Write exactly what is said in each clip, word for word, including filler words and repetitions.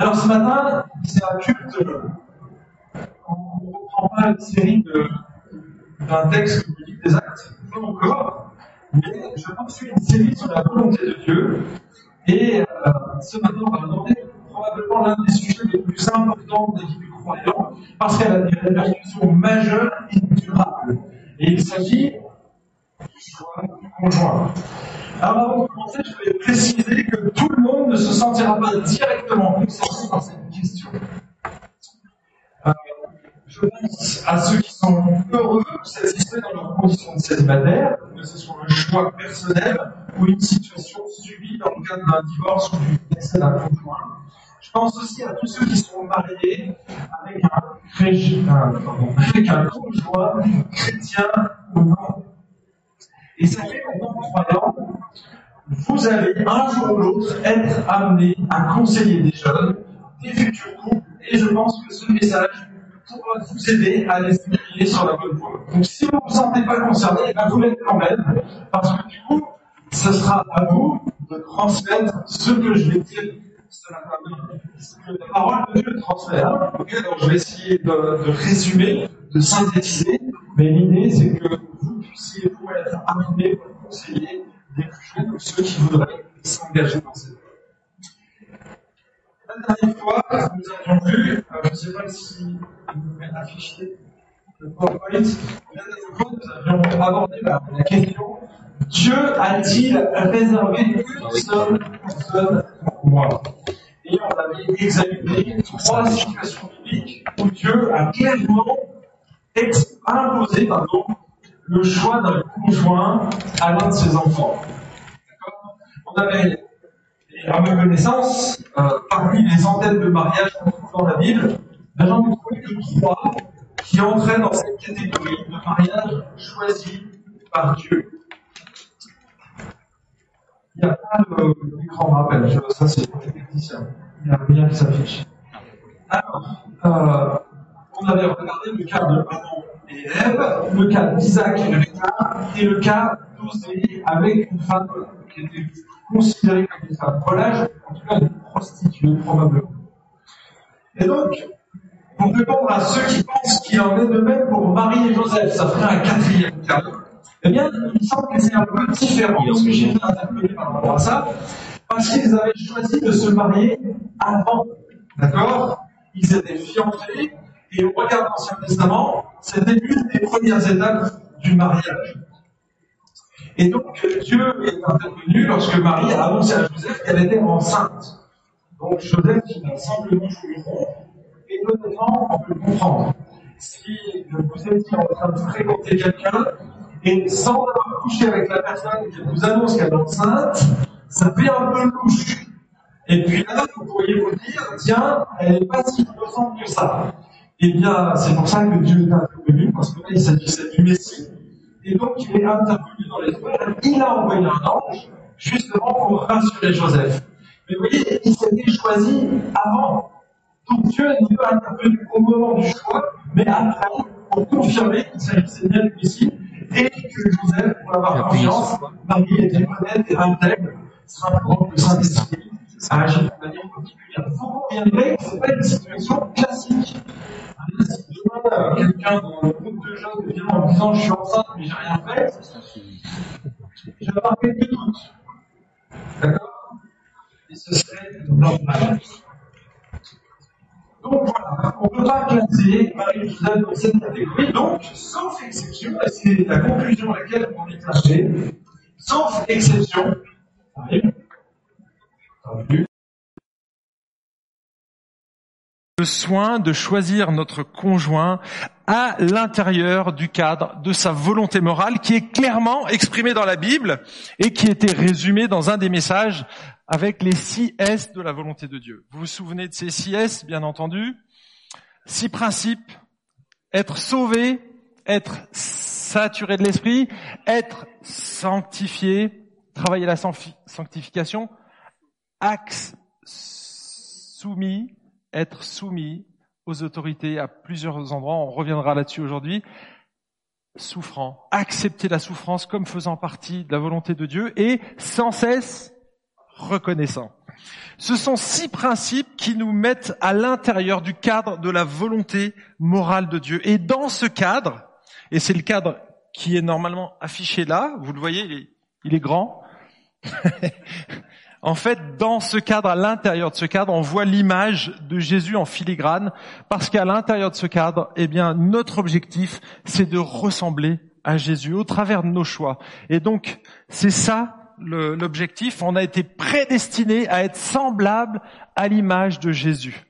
Alors ce matin, c'est un culte, on ne reprend pas une série de, d'un texte du livre des Actes, pas encore, mais je poursuis une série sur la volonté de Dieu, et euh, ce matin on va aborder probablement l'un des sujets les plus importants des du croyant, parce qu'elle a des répercussions majeures et durables, et il s'agit du choix du conjoint. Alors avant de commencer, je vais préciser que tout le monde ne se sentira pas directement concerné par cette question. Euh, je pense à ceux qui sont heureux de satisfaits dans leurs conditions de célibataire, que ce soit un choix personnel ou une situation subie dans le cadre d'un divorce ou d'une décès d'un conjoint. Je pense aussi à tous ceux qui sont mariés avec un, cré... euh, pardon, avec un conjoint chrétien ou non. Et sachez qu'en tant que croyant, vous allez un jour ou l'autre être amené à conseiller des jeunes, des futurs couples, et je pense que ce message pourra vous aider à les guider sur la bonne voie. Donc si vous ne vous sentez pas concerné, eh bien, vous l'êtes quand même, parce que du coup, ce sera à vous de transmettre ce que je vais dire ce matin, ce que la parole de Dieu transfère. Okay, donc je vais essayer de, de résumer, de synthétiser, mais l'idée c'est que vous puissiez vous être amené pour conseiller des plus jeunes ou ceux qui voudraient s'engager dans cette voie. La dernière fois, nous avions vu, euh, je ne sais pas si vous pouvez afficher le PowerPoint, la dernière fois, nous avions abordé la, la question « Dieu a-t-il réservé une seule personne pour moi ?» Et on avait examiné trois situations bibliques où Dieu a clairement imposé pardon, le choix d'un conjoint à l'un de ses enfants. D'accord ? On avait, à ma connaissance, euh, parmi les centaines de mariages qu'on trouve dans la Bible, ben j'en ai trouvé que trois qui entraient dans cette catégorie de mariage choisi par Dieu. Il n'y a pas d'écran rappel, ça c'est pour les techniciens. Il n'y a rien qui s'affiche. Alors, euh, on avait regardé le cas de Adam et Ève, le cas d'Isaac et Réka, et le cas d'Osée avec une femme qui était considérée comme une femme volage, en tout cas une prostituée probablement. Et donc, pour répondre à ceux qui pensent qu'il en est de même pour Marie et Joseph, ça ferait un quatrième cas. Eh bien, il me semble que c'est un peu différent, parce que j'ai été interpellé par rapport à ça, parce qu'ils avaient choisi de se marier avant, d'accord ? Ils étaient fiancés, et on regarde l'Ancien Testament, c'était l'une des premières étapes du mariage. Et donc, Dieu est intervenu lorsque Marie a annoncé à Joseph qu'elle était enceinte. Donc, Joseph, il a simplement joué le rôle, et honnêtement, on peut le comprendre. Si vous étiez en train de fréquenter quelqu'un, et sans avoir couché avec la personne qui vous annonce qu'elle est enceinte, ça fait un peu louche. Et puis là, vous pourriez vous dire, tiens, elle n'est pas si innocente que ça. Eh bien, c'est pour ça que Dieu est intervenu, parce que là, il s'agissait du Messie. Et donc, il est intervenu dans l'espoir, il a envoyé un ange, justement pour rassurer Joseph. Mais vous voyez, il s'était choisi avant. Donc Dieu n'est pas intervenu au moment du choix, mais après, pour confirmer qu'il s'agissait bien du Messie, et que Joseph, pour avoir confiance, Marie était honnête et intègre, simplement que le Saint-Esprit a agi de manière particulière. Il faut qu'on reviendrait que ce n'est pas une situation classique. Là, si demain, quelqu'un dans le groupe de jeunes vient en me disant « je suis enceinte mais j'ai rien fait », je vais avoir quelques doutes. D'accord ? Et ce serait normal. Donc voilà, on ne peut pas classer Marie et Joseph dans cette catégorie, donc, sauf exception, et c'est la conclusion à laquelle on est arrivé, sauf exception, le soin de choisir notre conjoint à l'intérieur du cadre de sa volonté morale qui est clairement exprimée dans la Bible et qui était résumée dans un des messages avec les six S de la volonté de Dieu. Vous vous souvenez de ces six S, bien entendu. Six principes. Être sauvé, être saturé de l'esprit, être sanctifié, travailler la sanctification, axe soumis, être soumis aux autorités à plusieurs endroits, on reviendra là-dessus aujourd'hui, souffrant, accepter la souffrance comme faisant partie de la volonté de Dieu et sans cesse reconnaissant. Ce sont six principes qui nous mettent à l'intérieur du cadre de la volonté morale de Dieu. Et dans ce cadre, et c'est le cadre qui est normalement affiché là, vous le voyez, il est, il est grand. En fait, dans ce cadre, à l'intérieur de ce cadre, on voit l'image de Jésus en filigrane, parce qu'à l'intérieur de ce cadre, eh bien, notre objectif, c'est de ressembler à Jésus au travers de nos choix. Et donc, c'est ça le, l'objectif. On a été prédestiné à être semblable à l'image de Jésus.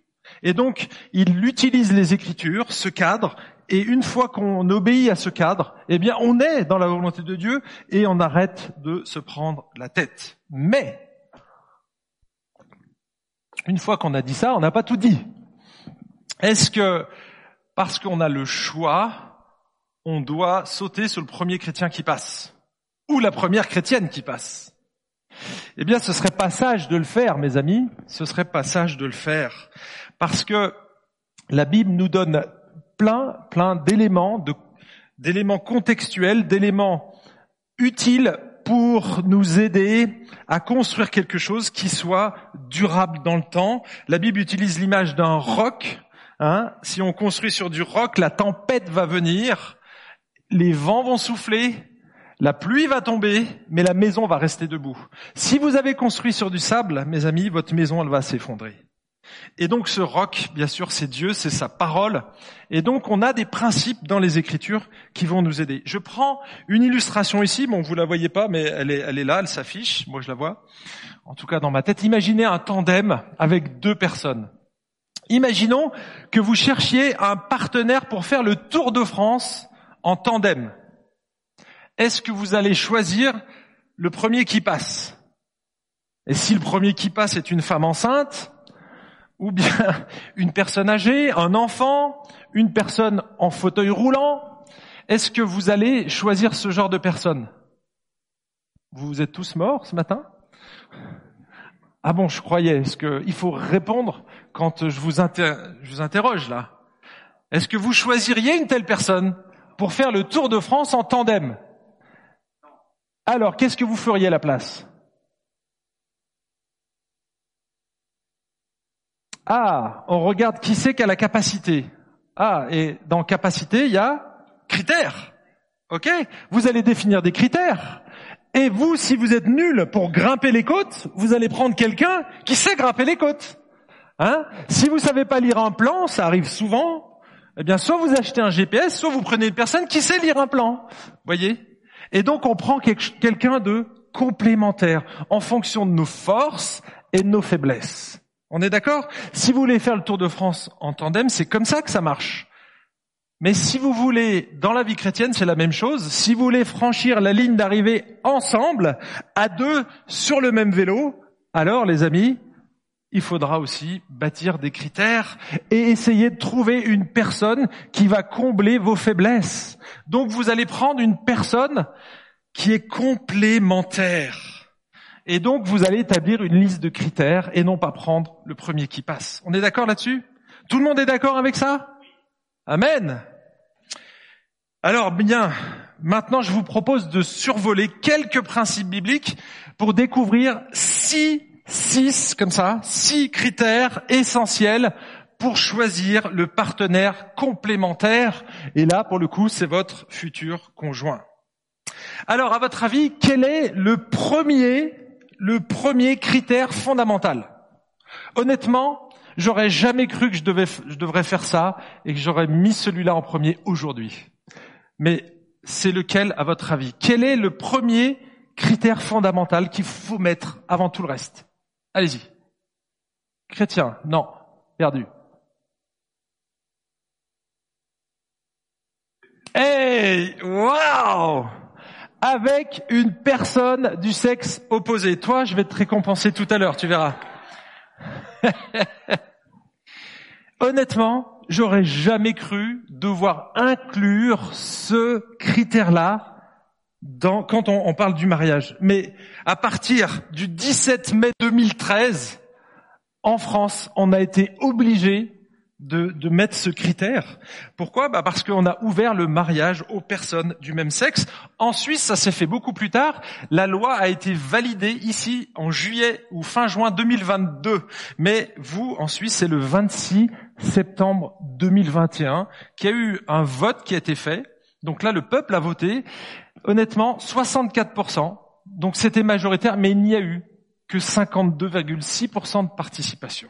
Et donc, il utilise les Écritures, ce cadre, et une fois qu'on obéit à ce cadre, eh bien, on est dans la volonté de Dieu et on arrête de se prendre la tête. Mais une fois qu'on a dit ça, on n'a pas tout dit. Est-ce que, parce qu'on a le choix, on doit sauter sur le premier chrétien qui passe? Ou la première chrétienne qui passe? Eh bien, ce serait pas sage de le faire, mes amis. Ce serait pas sage de le faire. Parce que la Bible nous donne plein, plein d'éléments, de, d'éléments contextuels, d'éléments utiles pour nous aider à construire quelque chose qui soit durable dans le temps. La Bible utilise l'image d'un roc. Hein. Si on construit sur du roc, la tempête va venir, les vents vont souffler, la pluie va tomber, mais la maison va rester debout. Si vous avez construit sur du sable, mes amis, votre maison, elle va s'effondrer. Et donc ce roc, bien sûr, c'est Dieu, c'est sa parole. Et donc on a des principes dans les Écritures qui vont nous aider. Je prends une illustration ici, bon vous la voyez pas, mais elle est, elle est là, elle s'affiche, moi je la vois, en tout cas dans ma tête. Imaginez un tandem avec deux personnes. Imaginons que vous cherchiez un partenaire pour faire le Tour de France en tandem. Est-ce que vous allez choisir le premier qui passe? Et si le premier qui passe est une femme enceinte, ou bien une personne âgée, un enfant, une personne en fauteuil roulant, est-ce que vous allez choisir ce genre de personne? Vous êtes tous morts ce matin? Ah bon, je croyais. Est-ce que il faut répondre quand je vous, inter... je vous interroge là? Est-ce que vous choisiriez une telle personne pour faire le Tour de France en tandem? Alors, qu'est-ce que vous feriez à la place? Ah, on regarde qui c'est qui a la capacité. Ah, et dans capacité, il y a critères. Ok? Vous allez définir des critères. Et vous, si vous êtes nul pour grimper les côtes, vous allez prendre quelqu'un qui sait grimper les côtes. Hein? Si vous savez pas lire un plan, ça arrive souvent, eh bien, soit vous achetez un G P S, soit vous prenez une personne qui sait lire un plan. Voyez? Et donc, on prend quelqu'un de complémentaire en fonction de nos forces et de nos faiblesses. On est d'accord? Si vous voulez faire le Tour de France en tandem, c'est comme ça que ça marche. Mais si vous voulez, dans la vie chrétienne, c'est la même chose. Si vous voulez franchir la ligne d'arrivée ensemble, à deux, sur le même vélo, alors, les amis, il faudra aussi bâtir des critères et essayer de trouver une personne qui va combler vos faiblesses. Donc, vous allez prendre une personne qui est complémentaire. Et donc, vous allez établir une liste de critères et non pas prendre le premier qui passe. On est d'accord là-dessus? Tout le monde est d'accord avec ça? Amen. Alors, bien, maintenant, je vous propose de survoler quelques principes bibliques pour découvrir six, six, comme ça, six critères essentiels pour choisir le partenaire complémentaire. Et là, pour le coup, c'est votre futur conjoint. Alors, à votre avis, quel est le premier Le premier critère fondamental? Honnêtement, j'aurais jamais cru que je, devais, je devrais faire ça et que j'aurais mis celui-là en premier aujourd'hui. Mais c'est lequel, à votre avis? Quel est le premier critère fondamental qu'il faut mettre avant tout le reste? Allez-y. Chrétien? Non. Perdu. Hey! Waouh! Avec une personne du sexe opposé. Toi, je vais te récompenser tout à l'heure, tu verras. Honnêtement, j'aurais jamais cru devoir inclure ce critère-là dans, quand on, on parle du mariage. Mais à partir du dix-sept mai deux mille treize, en France, on a été obligé de, de mettre ce critère. Pourquoi ? Bah parce qu'on a ouvert le mariage aux personnes du même sexe. En Suisse, ça s'est fait beaucoup plus tard. La loi a été validée ici en juillet ou fin juin deux mille vingt-deux. Mais vous, en Suisse, c'est le vingt-six septembre deux mille vingt et un qu'il y a eu un vote qui a été fait. Donc là, le peuple a voté. Honnêtement, soixante-quatre pour cent. Donc c'était majoritaire, mais il n'y a eu que cinquante-deux virgule six pour cent de participation.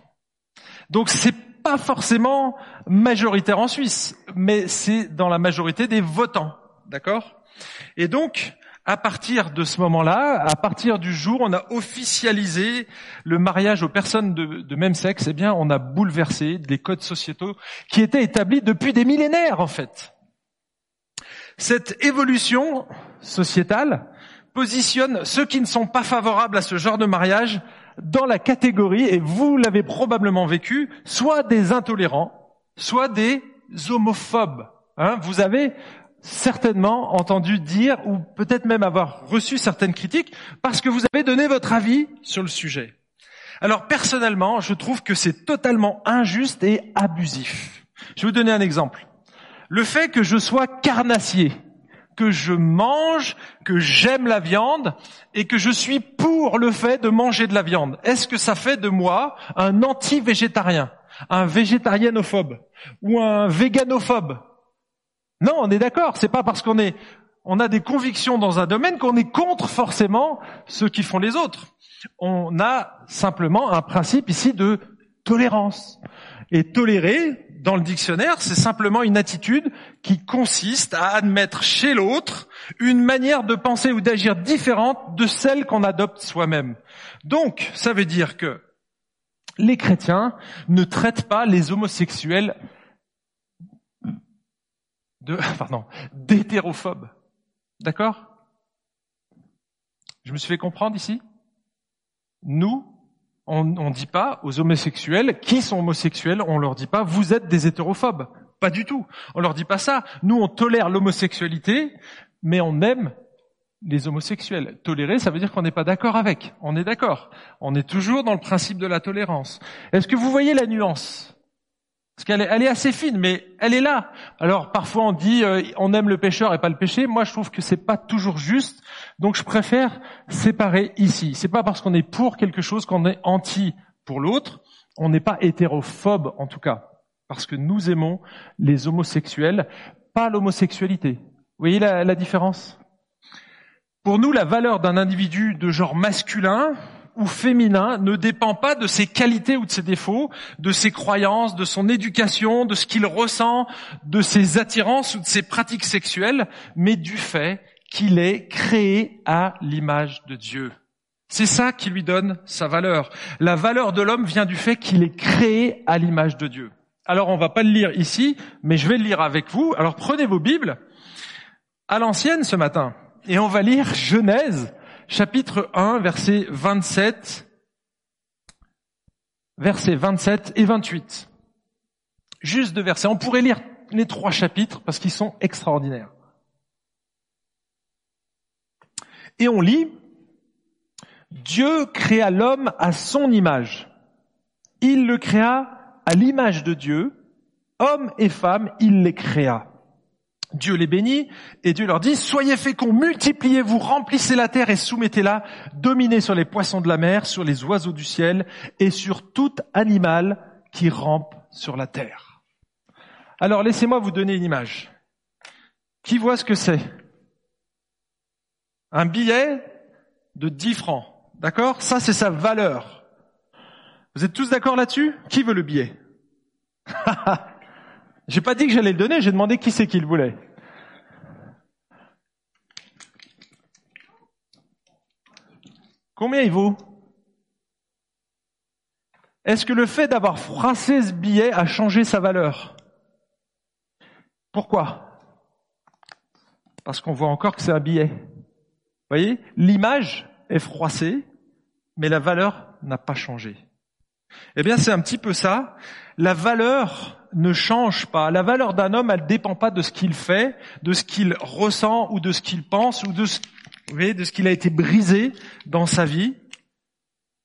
Donc c'est pas forcément majoritaire en Suisse, mais c'est dans la majorité des votants, d'accord ? Et donc, à partir de ce moment-là, à partir du jour où on a officialisé le mariage aux personnes de, de même sexe, eh bien, on a bouleversé des codes sociétaux qui étaient établis depuis des millénaires, en fait. Cette évolution sociétale positionne ceux qui ne sont pas favorables à ce genre de mariage dans la catégorie, et vous l'avez probablement vécu, soit des intolérants, soit des homophobes. Hein, vous avez certainement entendu dire, ou peut-être même avoir reçu certaines critiques, parce que vous avez donné votre avis sur le sujet. Alors personnellement, je trouve que c'est totalement injuste et abusif. Je vais vous donner un exemple. Le fait que je sois carnassier, que je mange, que j'aime la viande et que je suis pour le fait de manger de la viande. Est-ce que ça fait de moi un anti-végétarien, un végétarienophobe ou un véganophobe ? Non, on est d'accord, c'est pas parce qu'on est, on a des convictions dans un domaine qu'on est contre forcément ceux qui font les autres. On a simplement un principe ici de tolérance. Et tolérer, dans le dictionnaire, c'est simplement une attitude qui consiste à admettre chez l'autre une manière de penser ou d'agir différente de celle qu'on adopte soi-même. Donc, ça veut dire que les chrétiens ne traitent pas les homosexuels de, pardon, d'hétérophobes. D'accord ? Je me suis fait comprendre ici ? Nous, on ne dit pas aux homosexuels qui sont homosexuels, on leur dit pas vous êtes des hétérophobes. Pas du tout. On leur dit pas ça. Nous, on tolère l'homosexualité, mais on aime les homosexuels. Tolérer, ça veut dire qu'on n'est pas d'accord avec. On est d'accord. On est toujours dans le principe de la tolérance. Est-ce que vous voyez la nuance ? Parce qu'elle est, elle est assez fine, mais elle est là. Alors parfois on dit euh, on aime le pécheur et pas le péché. Moi je trouve que c'est pas toujours juste, donc je préfère séparer ici. C'est pas parce qu'on est pour quelque chose qu'on est anti pour l'autre. On n'est pas hétérophobe en tout cas, parce que nous aimons les homosexuels, pas l'homosexualité. Vous voyez la, la différence ? Pour nous, la valeur d'un individu de genre masculin ou féminin ne dépend pas de ses qualités ou de ses défauts, de ses croyances, de son éducation, de ce qu'il ressent, de ses attirances ou de ses pratiques sexuelles, mais du fait qu'il est créé à l'image de Dieu. C'est ça qui lui donne sa valeur. La valeur de l'homme vient du fait qu'il est créé à l'image de Dieu. Alors on ne va pas le lire ici, mais je vais le lire avec vous. Alors prenez vos Bibles à l'ancienne ce matin et on va lire Genèse chapitre un, versets vingt-sept, versets vingt-sept et vingt-huit. Juste deux versets. On pourrait lire les trois chapitres parce qu'ils sont extraordinaires. Et on lit, « Dieu créa l'homme à son image. Il le créa à l'image de Dieu. Hommes et femmes, il les créa. » Dieu les bénit et Dieu leur dit « Soyez féconds, multipliez-vous, remplissez la terre et soumettez-la, dominez sur les poissons de la mer, sur les oiseaux du ciel et sur tout animal qui rampe sur la terre. » Alors laissez-moi vous donner une image. Qui voit ce que c'est ? Un billet de dix francs, d'accord ? Ça c'est sa valeur. Vous êtes tous d'accord là-dessus ? Qui veut le billet ? J'ai pas dit que j'allais le donner, j'ai demandé qui c'est qui le voulait. Combien il vaut ? Est-ce que le fait d'avoir froissé ce billet a changé sa valeur ? Pourquoi ? Parce qu'on voit encore que c'est un billet. Vous voyez ? L'image est froissée, mais la valeur n'a pas changé. Eh bien, c'est un petit peu ça. La valeur ne change pas. La valeur d'un homme, elle ne dépend pas de ce qu'il fait, de ce qu'il ressent ou de ce qu'il pense ou de ce, vous voyez, de ce qu'il a été brisé dans sa vie.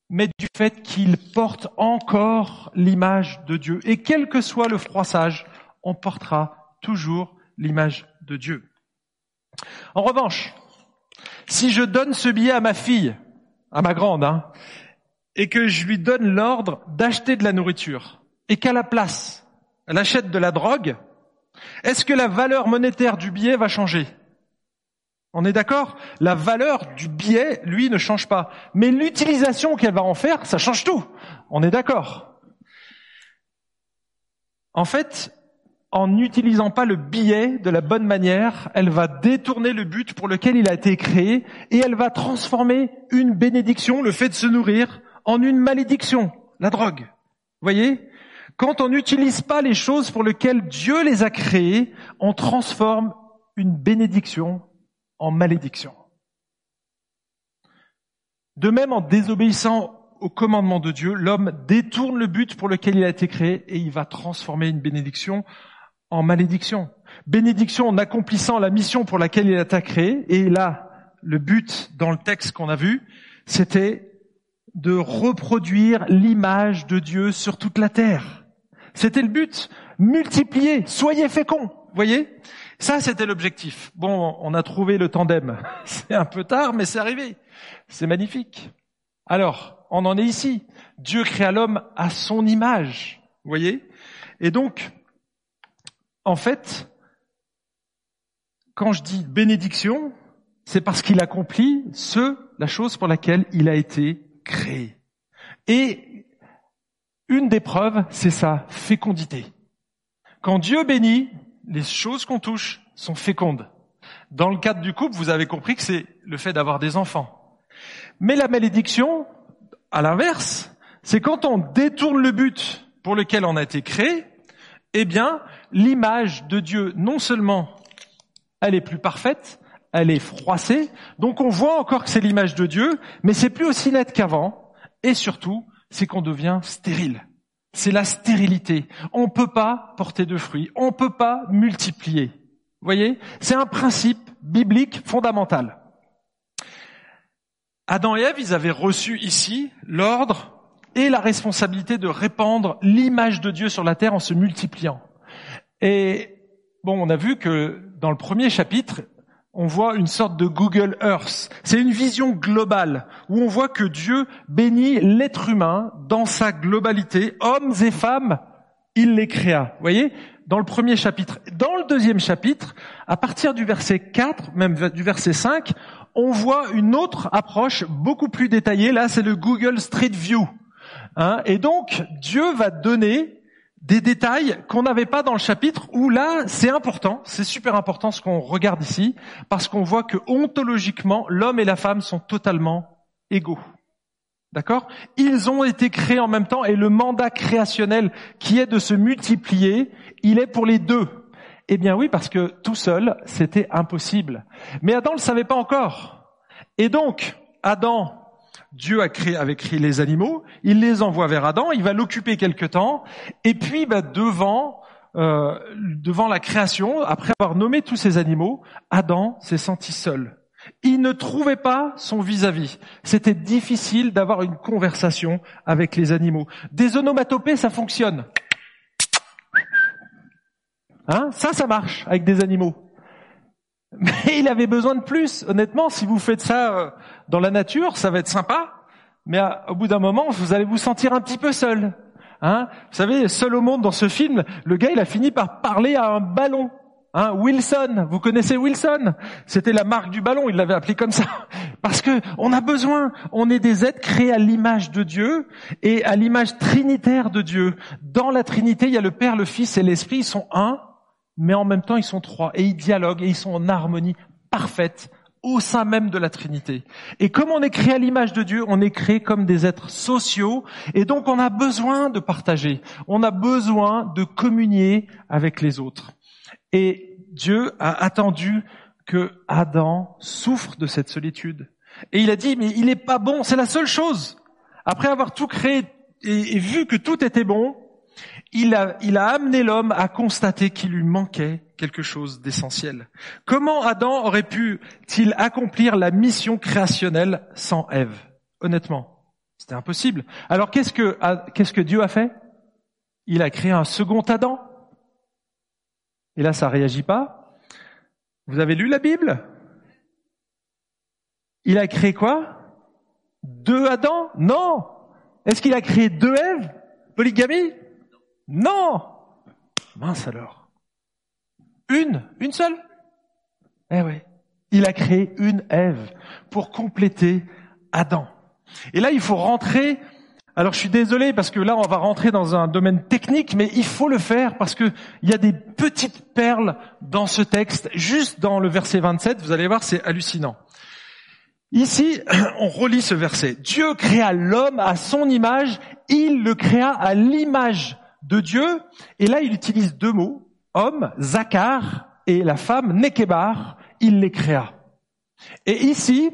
mais du fait qu'il porte encore l'image de Dieu. Et quel que soit le froissage, on portera toujours l'image de Dieu. En revanche, si je donne ce billet à ma fille, à ma grande, hein, et que je lui donne l'ordre d'acheter de la nourriture, et qu'à la place, elle achète de la drogue, est-ce que la valeur monétaire du billet va changer ? On est d'accord ? La valeur du billet, lui, ne change pas. Mais l'utilisation qu'elle va en faire, ça change tout. On est d'accord ? En fait, en n'utilisant pas le billet de la bonne manière, elle va détourner le but pour lequel il a été créé et elle va transformer une bénédiction, le fait de se nourrir, en une malédiction, la drogue. Vous voyez ? Quand on n'utilise pas les choses pour lesquelles Dieu les a créées, on transforme une bénédiction en malédiction. De même, en désobéissant au commandement de Dieu, l'homme détourne le but pour lequel il a été créé et il va transformer une bénédiction en malédiction. Bénédiction en accomplissant la mission pour laquelle il a été créé. Et là, le but dans le texte qu'on a vu, c'était de reproduire l'image de Dieu sur toute la terre. C'était le but. Multipliez, soyez féconds. Vous voyez ? Ça, c'était l'objectif. Bon, on a trouvé le tandem. C'est un peu tard, mais c'est arrivé. C'est magnifique. Alors, on en est ici. Dieu créa l'homme à son image. Vous voyez ? Et donc, en fait, quand je dis bénédiction, c'est parce qu'il accomplit ce, la chose pour laquelle il a été créé. Et une des preuves, c'est sa fécondité. Quand Dieu bénit, les choses qu'on touche sont fécondes. Dans le cadre du couple, vous avez compris que c'est le fait d'avoir des enfants. Mais la malédiction, à l'inverse, c'est quand on détourne le but pour lequel on a été créé, eh bien, l'image de Dieu, non seulement elle est plus parfaite, elle est froissée, donc on voit encore que c'est l'image de Dieu, mais c'est plus aussi net qu'avant, et surtout, c'est qu'on devient stérile. C'est la stérilité. On ne peut pas porter de fruits. On ne peut pas multiplier. Vous voyez ? C'est un principe biblique fondamental. Adam et Ève, ils avaient reçu ici l'ordre et la responsabilité de répandre l'image de Dieu sur la terre en se multipliant. Et bon, on a vu que dans le premier chapitre, on voit une sorte de Google Earth. C'est une vision globale où on voit que Dieu bénit l'être humain dans sa globalité. Hommes et femmes, il les créa. Vous voyez ? Dans le premier chapitre. Dans le deuxième chapitre, à partir du verset quatre, même du verset cinq, on voit une autre approche beaucoup plus détaillée. Là, c'est le Google Street View. Hein ? Et donc, Dieu va donner des détails qu'on n'avait pas dans le chapitre où là, c'est important, c'est super important ce qu'on regarde ici, parce qu'on voit que ontologiquement, l'homme et la femme sont totalement égaux. D'accord ? Ils ont été créés en même temps et le mandat créationnel qui est de se multiplier, il est pour les deux. Eh bien oui, parce que tout seul, c'était impossible. Mais Adam ne le savait pas encore. Et donc, Adam... Dieu a créé, avait créé les animaux, il les envoie vers Adam, il va l'occuper quelque temps, et puis bah, devant, euh, devant la création, après avoir nommé tous ces animaux, Adam s'est senti seul. Il ne trouvait pas son vis-à-vis. C'était difficile d'avoir une conversation avec les animaux. Des onomatopées, ça fonctionne. Hein ? Ça, ça marche avec des animaux. Mais il avait besoin de plus. Honnêtement, si vous faites ça dans la nature, ça va être sympa. Mais au bout d'un moment, vous allez vous sentir un petit peu seul. Hein ? Vous savez, Seul au monde dans ce film, le gars, il a fini par parler à un ballon. Hein ? Wilson, vous connaissez Wilson ? C'était la marque du ballon, il l'avait appelé comme ça. Parce que on a besoin, on est des êtres créés à l'image de Dieu et à l'image trinitaire de Dieu. Dans la Trinité, il y a le Père, le Fils et l'Esprit, ils sont un. Mais en même temps, ils sont trois, et ils dialoguent, et ils sont en harmonie parfaite au sein même de la Trinité. Et comme on est créé à l'image de Dieu, on est créé comme des êtres sociaux, et donc on a besoin de partager, on a besoin de communier avec les autres. Et Dieu a attendu que Adam souffre de cette solitude. Et il a dit, mais il n'est pas bon, c'est la seule chose. Après avoir tout créé et vu que tout était bon, Il a, il a amené l'homme à constater qu'il lui manquait quelque chose d'essentiel. Comment Adam aurait pu-t-il accomplir la mission créationnelle sans Ève ? Honnêtement, C'était impossible. Alors qu'est-ce que, qu'est-ce que Dieu a fait? Il a créé un second Adam. Et là, ça réagit pas. Vous avez lu la Bible? Il a créé quoi? Deux Adam? Non! Est-ce qu'il a créé deux Ève? Polygamie? Non! Mince alors. Une? Une seule? Eh oui. Il a créé une Ève pour compléter Adam. Et là, il faut rentrer... Alors, je suis désolé parce que là, on va rentrer dans un domaine technique, mais il faut le faire parce que il y a des petites perles dans ce texte. Juste dans le verset vingt-sept, vous allez voir, c'est hallucinant. Ici, on relit ce verset. Dieu créa l'homme à son image. Il le créa à l'image de Dieu. Et là, il utilise deux mots. Homme, Zakar, et la femme, Nekebar. Il les créa. Et ici,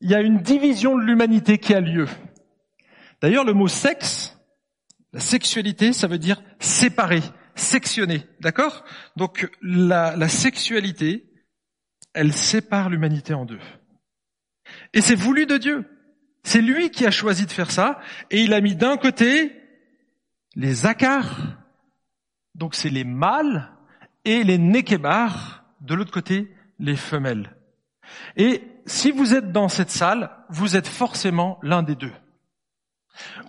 il y a une division de l'humanité qui a lieu. D'ailleurs, le mot sexe, la sexualité, ça veut dire séparer, sectionner, d'accord? Donc, la, la sexualité, elle sépare l'humanité en deux. Et c'est voulu de Dieu. C'est lui qui a choisi de faire ça, et il a mis d'un côté les zakars, donc c'est les mâles, et les nekebars, de l'autre côté, les femelles. Et si vous êtes dans cette salle, vous êtes forcément l'un des deux.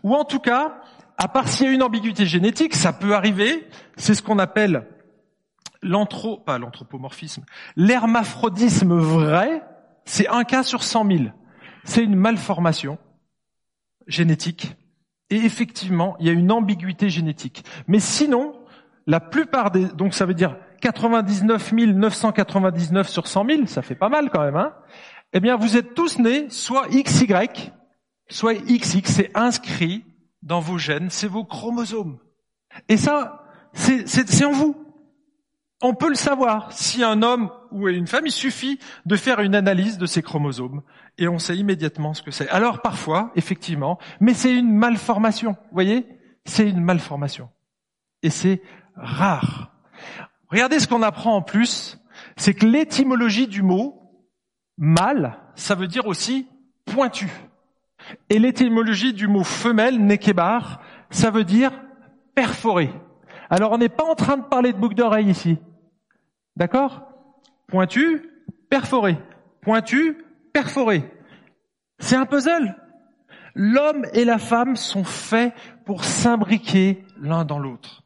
Ou en tout cas, à part s'il y a une ambiguïté génétique, ça peut arriver, c'est ce qu'on appelle l'anthro, pas l'anthropomorphisme, l'hermaphrodisme vrai, c'est un cas sur cent mille. C'est une malformation génétique, et effectivement, il y a une ambiguïté génétique. Mais sinon, la plupart des, donc ça veut dire quatre-vingt-dix-neuf mille neuf cent quatre-vingt-dix-neuf sur cent mille, ça fait pas mal quand même, hein? Eh bien, vous êtes tous nés, soit X Y, soit X X, c'est inscrit dans vos gènes, c'est vos chromosomes. Et ça, c'est, c'est, c'est en vous. On peut le savoir. Si un homme ou une femme, il suffit de faire une analyse de ses chromosomes et on sait immédiatement ce que c'est. Alors parfois, effectivement, mais c'est une malformation. Vous voyez? C'est une malformation. Et c'est rare. Regardez ce qu'on apprend en plus. C'est que l'étymologie du mot « mâle », ça veut dire aussi « pointu ». Et l'étymologie du mot femelle, nekebar, ça veut dire perforé. Alors on n'est pas en train de parler de boucle d'oreille ici. D'accord? Pointu, perforé. Pointu, perforé. C'est un puzzle. L'homme et la femme sont faits pour s'imbriquer l'un dans l'autre.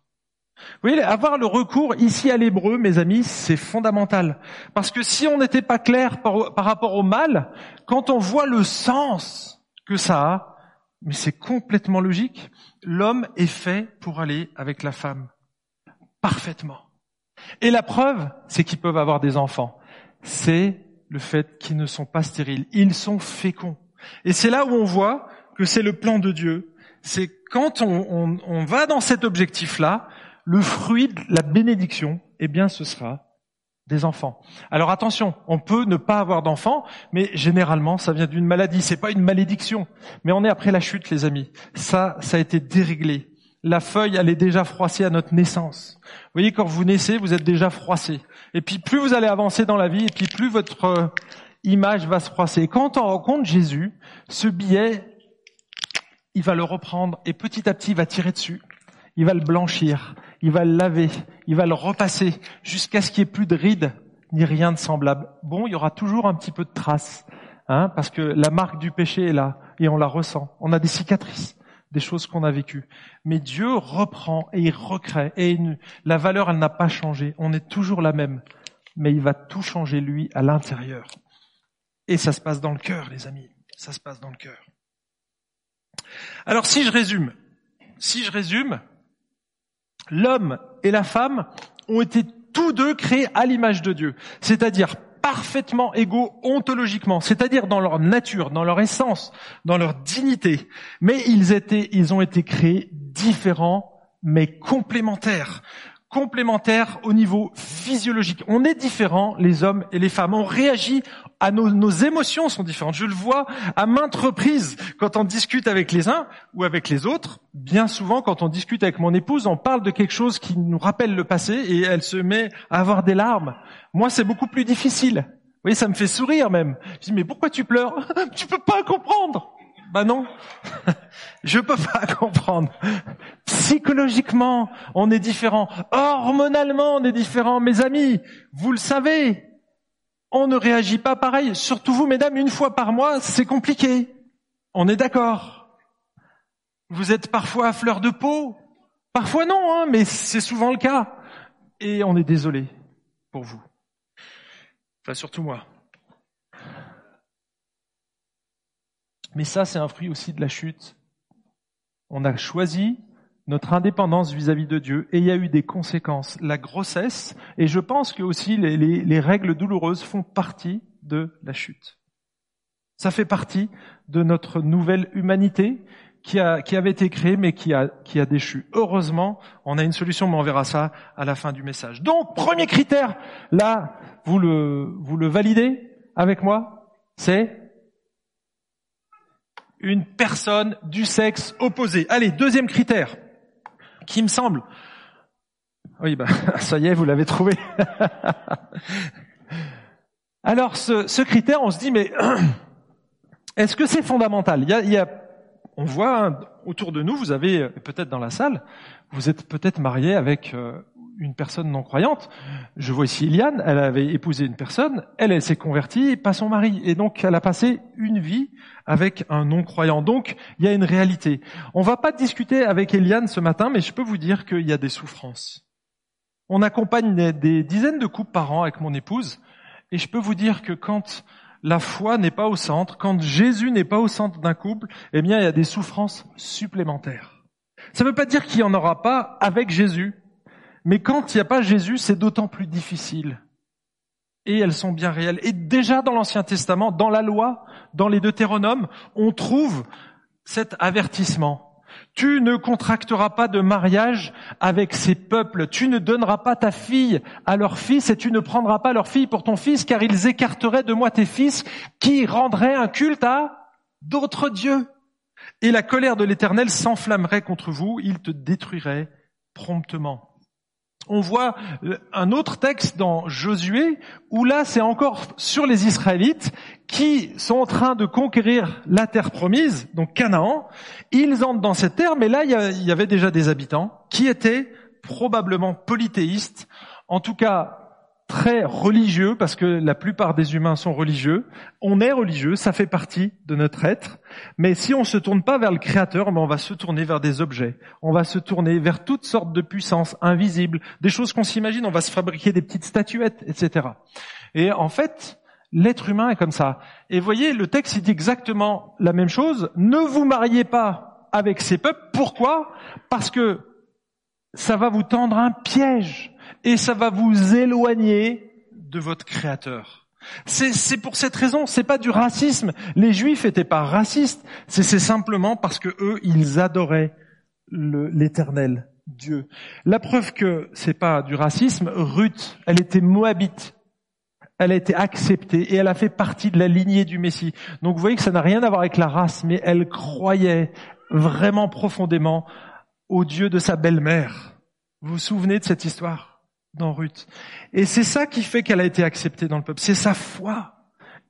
Vous voyez, avoir le recours ici à l'hébreu, mes amis, c'est fondamental. Parce que si on n'était pas clair par, par rapport au mâle, quand on voit le sens que ça a, mais c'est complètement logique. L'homme est fait pour aller avec la femme. Parfaitement. Et la preuve, c'est qu'ils peuvent avoir des enfants. C'est le fait qu'ils ne sont pas stériles. Ils sont féconds. Et c'est là où on voit que c'est le plan de Dieu. C'est quand on, on, on va dans cet objectif-là, le fruit de la bénédiction, eh bien, ce sera des enfants. Alors attention, on peut ne pas avoir d'enfants, mais généralement ça vient d'une maladie, c'est pas une malédiction. Mais on est après la chute, les amis. Ça, ça a été déréglé. La feuille, elle est déjà froissée à notre naissance. Vous voyez, quand vous naissez, vous êtes déjà froissé. Et puis plus vous allez avancer dans la vie, et puis plus votre image va se froisser. Et quand on rencontre Jésus, ce billet, il va le reprendre et petit à petit, il va tirer dessus. Il va le blanchir. Il va le laver, il va le repasser jusqu'à ce qu'il n'y ait plus de rides ni rien de semblable. Bon, il y aura toujours un petit peu de traces, hein, parce que la marque du péché est là et on la ressent. On a des cicatrices, des choses qu'on a vécues. Mais Dieu reprend et il recrée. Et une, la valeur, elle n'a pas changé. On est toujours la même. Mais il va tout changer, lui, à l'intérieur. Et ça se passe dans le cœur, les amis. Ça se passe dans le cœur. Alors, si je résume, si je résume, l'homme et la femme ont été tous deux créés à l'image de Dieu, c'est-à-dire parfaitement égaux ontologiquement, c'est-à-dire dans leur nature, dans leur essence, dans leur dignité. Mais ils étaient, ils ont été créés différents, mais complémentaires. Complémentaires au niveau physiologique. On est différents, les hommes et les femmes. On réagit à nos, nos émotions sont différentes. Je le vois à maintes reprises quand on discute avec les uns ou avec les autres. Bien souvent, quand on discute avec mon épouse, on parle de quelque chose qui nous rappelle le passé et elle se met à avoir des larmes. Moi, c'est beaucoup plus difficile. Vous voyez, ça me fait sourire même. Je dis, mais pourquoi tu pleures? Tu peux pas comprendre. Bah non, je peux pas comprendre. Psychologiquement, on est différent. Hormonalement, on est différent. Mes amis, vous le savez, on ne réagit pas pareil. Surtout vous, mesdames, une fois par mois, c'est compliqué. On est d'accord. Vous êtes parfois à fleur de peau. Parfois non, hein, mais c'est souvent le cas. Et on est désolé pour vous. Enfin, surtout moi. Mais ça, c'est un fruit aussi de la chute. On a choisi notre indépendance vis-à-vis de Dieu et il y a eu des conséquences. La grossesse, et je pense que aussi les, les, les règles douloureuses font partie de la chute. Ça fait partie de notre nouvelle humanité qui, a, qui avait été créée mais qui a, qui a déchu. Heureusement, on a une solution, mais on verra ça à la fin du message. Donc, premier critère, là, vous le, vous le validez avec moi, c'est... une personne du sexe opposé. Allez, deuxième critère, qui me semble... Oui, bah, ça y est, vous l'avez trouvé. Alors, ce, ce critère, on se dit, mais est-ce que c'est fondamental ? Il y a, il y a, on voit hein, autour de nous, vous avez peut-être dans la salle, vous êtes peut-être marié avec euh, une personne non-croyante. Je vois ici Eliane, elle avait épousé une personne, elle, elle s'est convertie, pas son mari. Et donc, elle a passé une vie avec un non-croyant. Donc, il y a une réalité. On va pas discuter avec Eliane ce matin, mais je peux vous dire qu'il y a des souffrances. On accompagne des, des dizaines de couples par an avec mon épouse, et je peux vous dire que quand la foi n'est pas au centre, quand Jésus n'est pas au centre d'un couple, eh bien, il y a des souffrances supplémentaires. Ça ne veut pas dire qu'il n'y en aura pas avec Jésus, mais quand il n'y a pas Jésus, c'est d'autant plus difficile. Et elles sont bien réelles. Et déjà dans l'Ancien Testament, dans la loi, dans les Deutéronomes, on trouve cet avertissement. Tu ne contracteras pas de mariage avec ces peuples. Tu ne donneras pas ta fille à leur fils et tu ne prendras pas leur fille pour ton fils, car ils écarteraient de moi tes fils qui rendraient un culte à d'autres dieux. Et la colère de l'Éternel s'enflammerait contre vous. Il te détruirait promptement. On voit un autre texte dans Josué, où là c'est encore sur les Israélites qui sont en train de conquérir la terre promise, donc Canaan. Ils entrent dans cette terre, mais là il y avait déjà des habitants qui étaient probablement polythéistes, en tout cas très religieux, parce que la plupart des humains sont religieux. On est religieux, ça fait partie de notre être. Mais si on ne se tourne pas vers le Créateur, ben on va se tourner vers des objets. On va se tourner vers toutes sortes de puissances invisibles, des choses qu'on s'imagine, on va se fabriquer des petites statuettes, et cetera. Et en fait, l'être humain est comme ça. Et voyez, le texte il dit exactement la même chose. Ne vous mariez pas avec ces peuples. Pourquoi ? Parce que ça va vous tendre un piège. Et ça va vous éloigner de votre Créateur. C'est, c'est pour cette raison, c'est pas du racisme. Les Juifs étaient pas racistes, c'est, c'est simplement parce que eux, ils adoraient le, l'Éternel, Dieu. La preuve que c'est pas du racisme, Ruth, elle était moabite. Elle a été acceptée et elle a fait partie de la lignée du Messie. Donc vous voyez que ça n'a rien à voir avec la race, mais elle croyait vraiment profondément au Dieu de sa belle-mère. Vous vous souvenez de cette histoire ? Dans Ruth. Et c'est ça qui fait qu'elle a été acceptée dans le peuple. C'est sa foi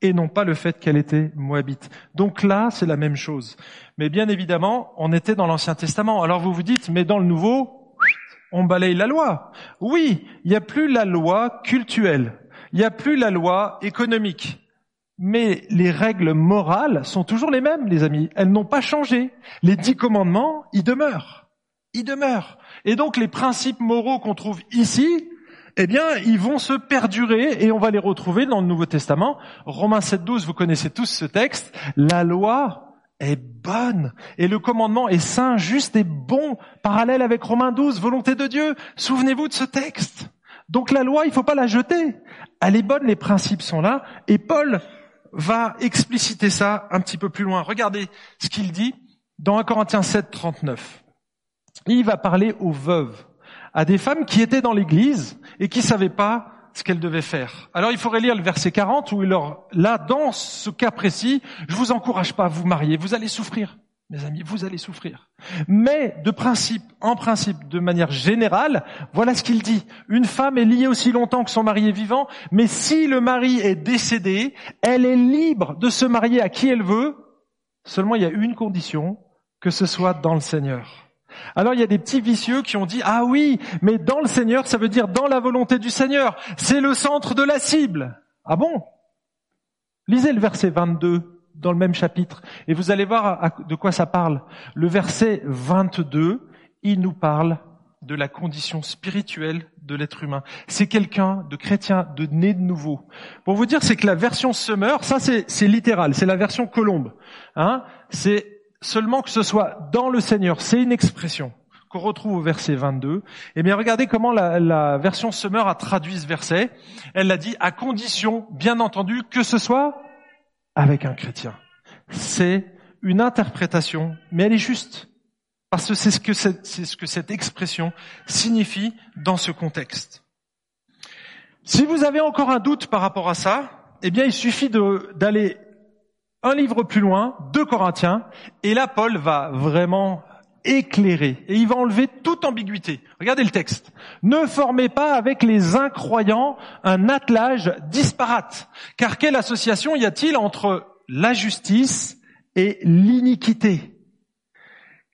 et non pas le fait qu'elle était moabite. Donc là, c'est la même chose. Mais bien évidemment, on était dans l'Ancien Testament. Alors vous vous dites, mais dans le Nouveau, on balaye la loi. Oui, il n'y a plus la loi cultuelle. Il n'y a plus la loi économique. Mais les règles morales sont toujours les mêmes, les amis. Elles n'ont pas changé. Les dix commandements, ils demeurent. Ils demeurent. Et donc les principes moraux qu'on trouve ici, eh bien, ils vont se perdurer et on va les retrouver dans le Nouveau Testament. Romains sept douze, vous connaissez tous ce texte. La loi est bonne et le commandement est saint, juste et bon. Parallèle avec Romains douze, volonté de Dieu. Souvenez-vous de ce texte. Donc la loi, il ne faut pas la jeter. Elle est bonne, les principes sont là. Et Paul va expliciter ça un petit peu plus loin. Regardez ce qu'il dit dans un Corinthiens sept trente-neuf. Il va parler aux veuves, à des femmes qui étaient dans l'église et qui savaient pas ce qu'elles devaient faire. Alors il faudrait lire le verset quarante où il leur, là, dans ce cas précis, je vous encourage pas à vous marier, vous allez souffrir, mes amis, vous allez souffrir. Mais de principe, en principe, de manière générale, voilà ce qu'il dit. Une femme est liée aussi longtemps que son mari est vivant, mais si le mari est décédé, elle est libre de se marier à qui elle veut, Seulement, il y a une condition, que ce soit dans le Seigneur. Alors, il y a des petits vicieux qui ont dit, ah oui, mais dans le Seigneur, ça veut dire dans la volonté du Seigneur. C'est le centre de la cible. Ah bon? Lisez le verset vingt-deux dans le même chapitre et vous allez voir de quoi ça parle. Le verset vingt-deux, il nous parle de la condition spirituelle de l'être humain. C'est quelqu'un de chrétien, de né de nouveau. Pour vous dire, c'est que la version Summer, ça c'est, c'est littéral, c'est la version Colombe. Hein, c'est seulement que ce soit dans le Seigneur, c'est une expression qu'on retrouve au verset vingt-deux. Eh bien, regardez comment la, la version Summer a traduit ce verset. Elle l'a dit, à condition, bien entendu, que ce soit avec un chrétien. C'est une interprétation, mais elle est juste. Parce que c'est ce que, cette, c'est ce que cette expression signifie dans ce contexte. Si vous avez encore un doute par rapport à ça, eh bien, il suffit de, d'aller un livre plus loin, deux Corinthiens, et là, Paul va vraiment éclairer, et il va enlever toute ambiguïté. Regardez le texte. « Ne formez pas avec les incroyants un attelage disparate, car quelle association y a-t-il entre la justice et l'iniquité ?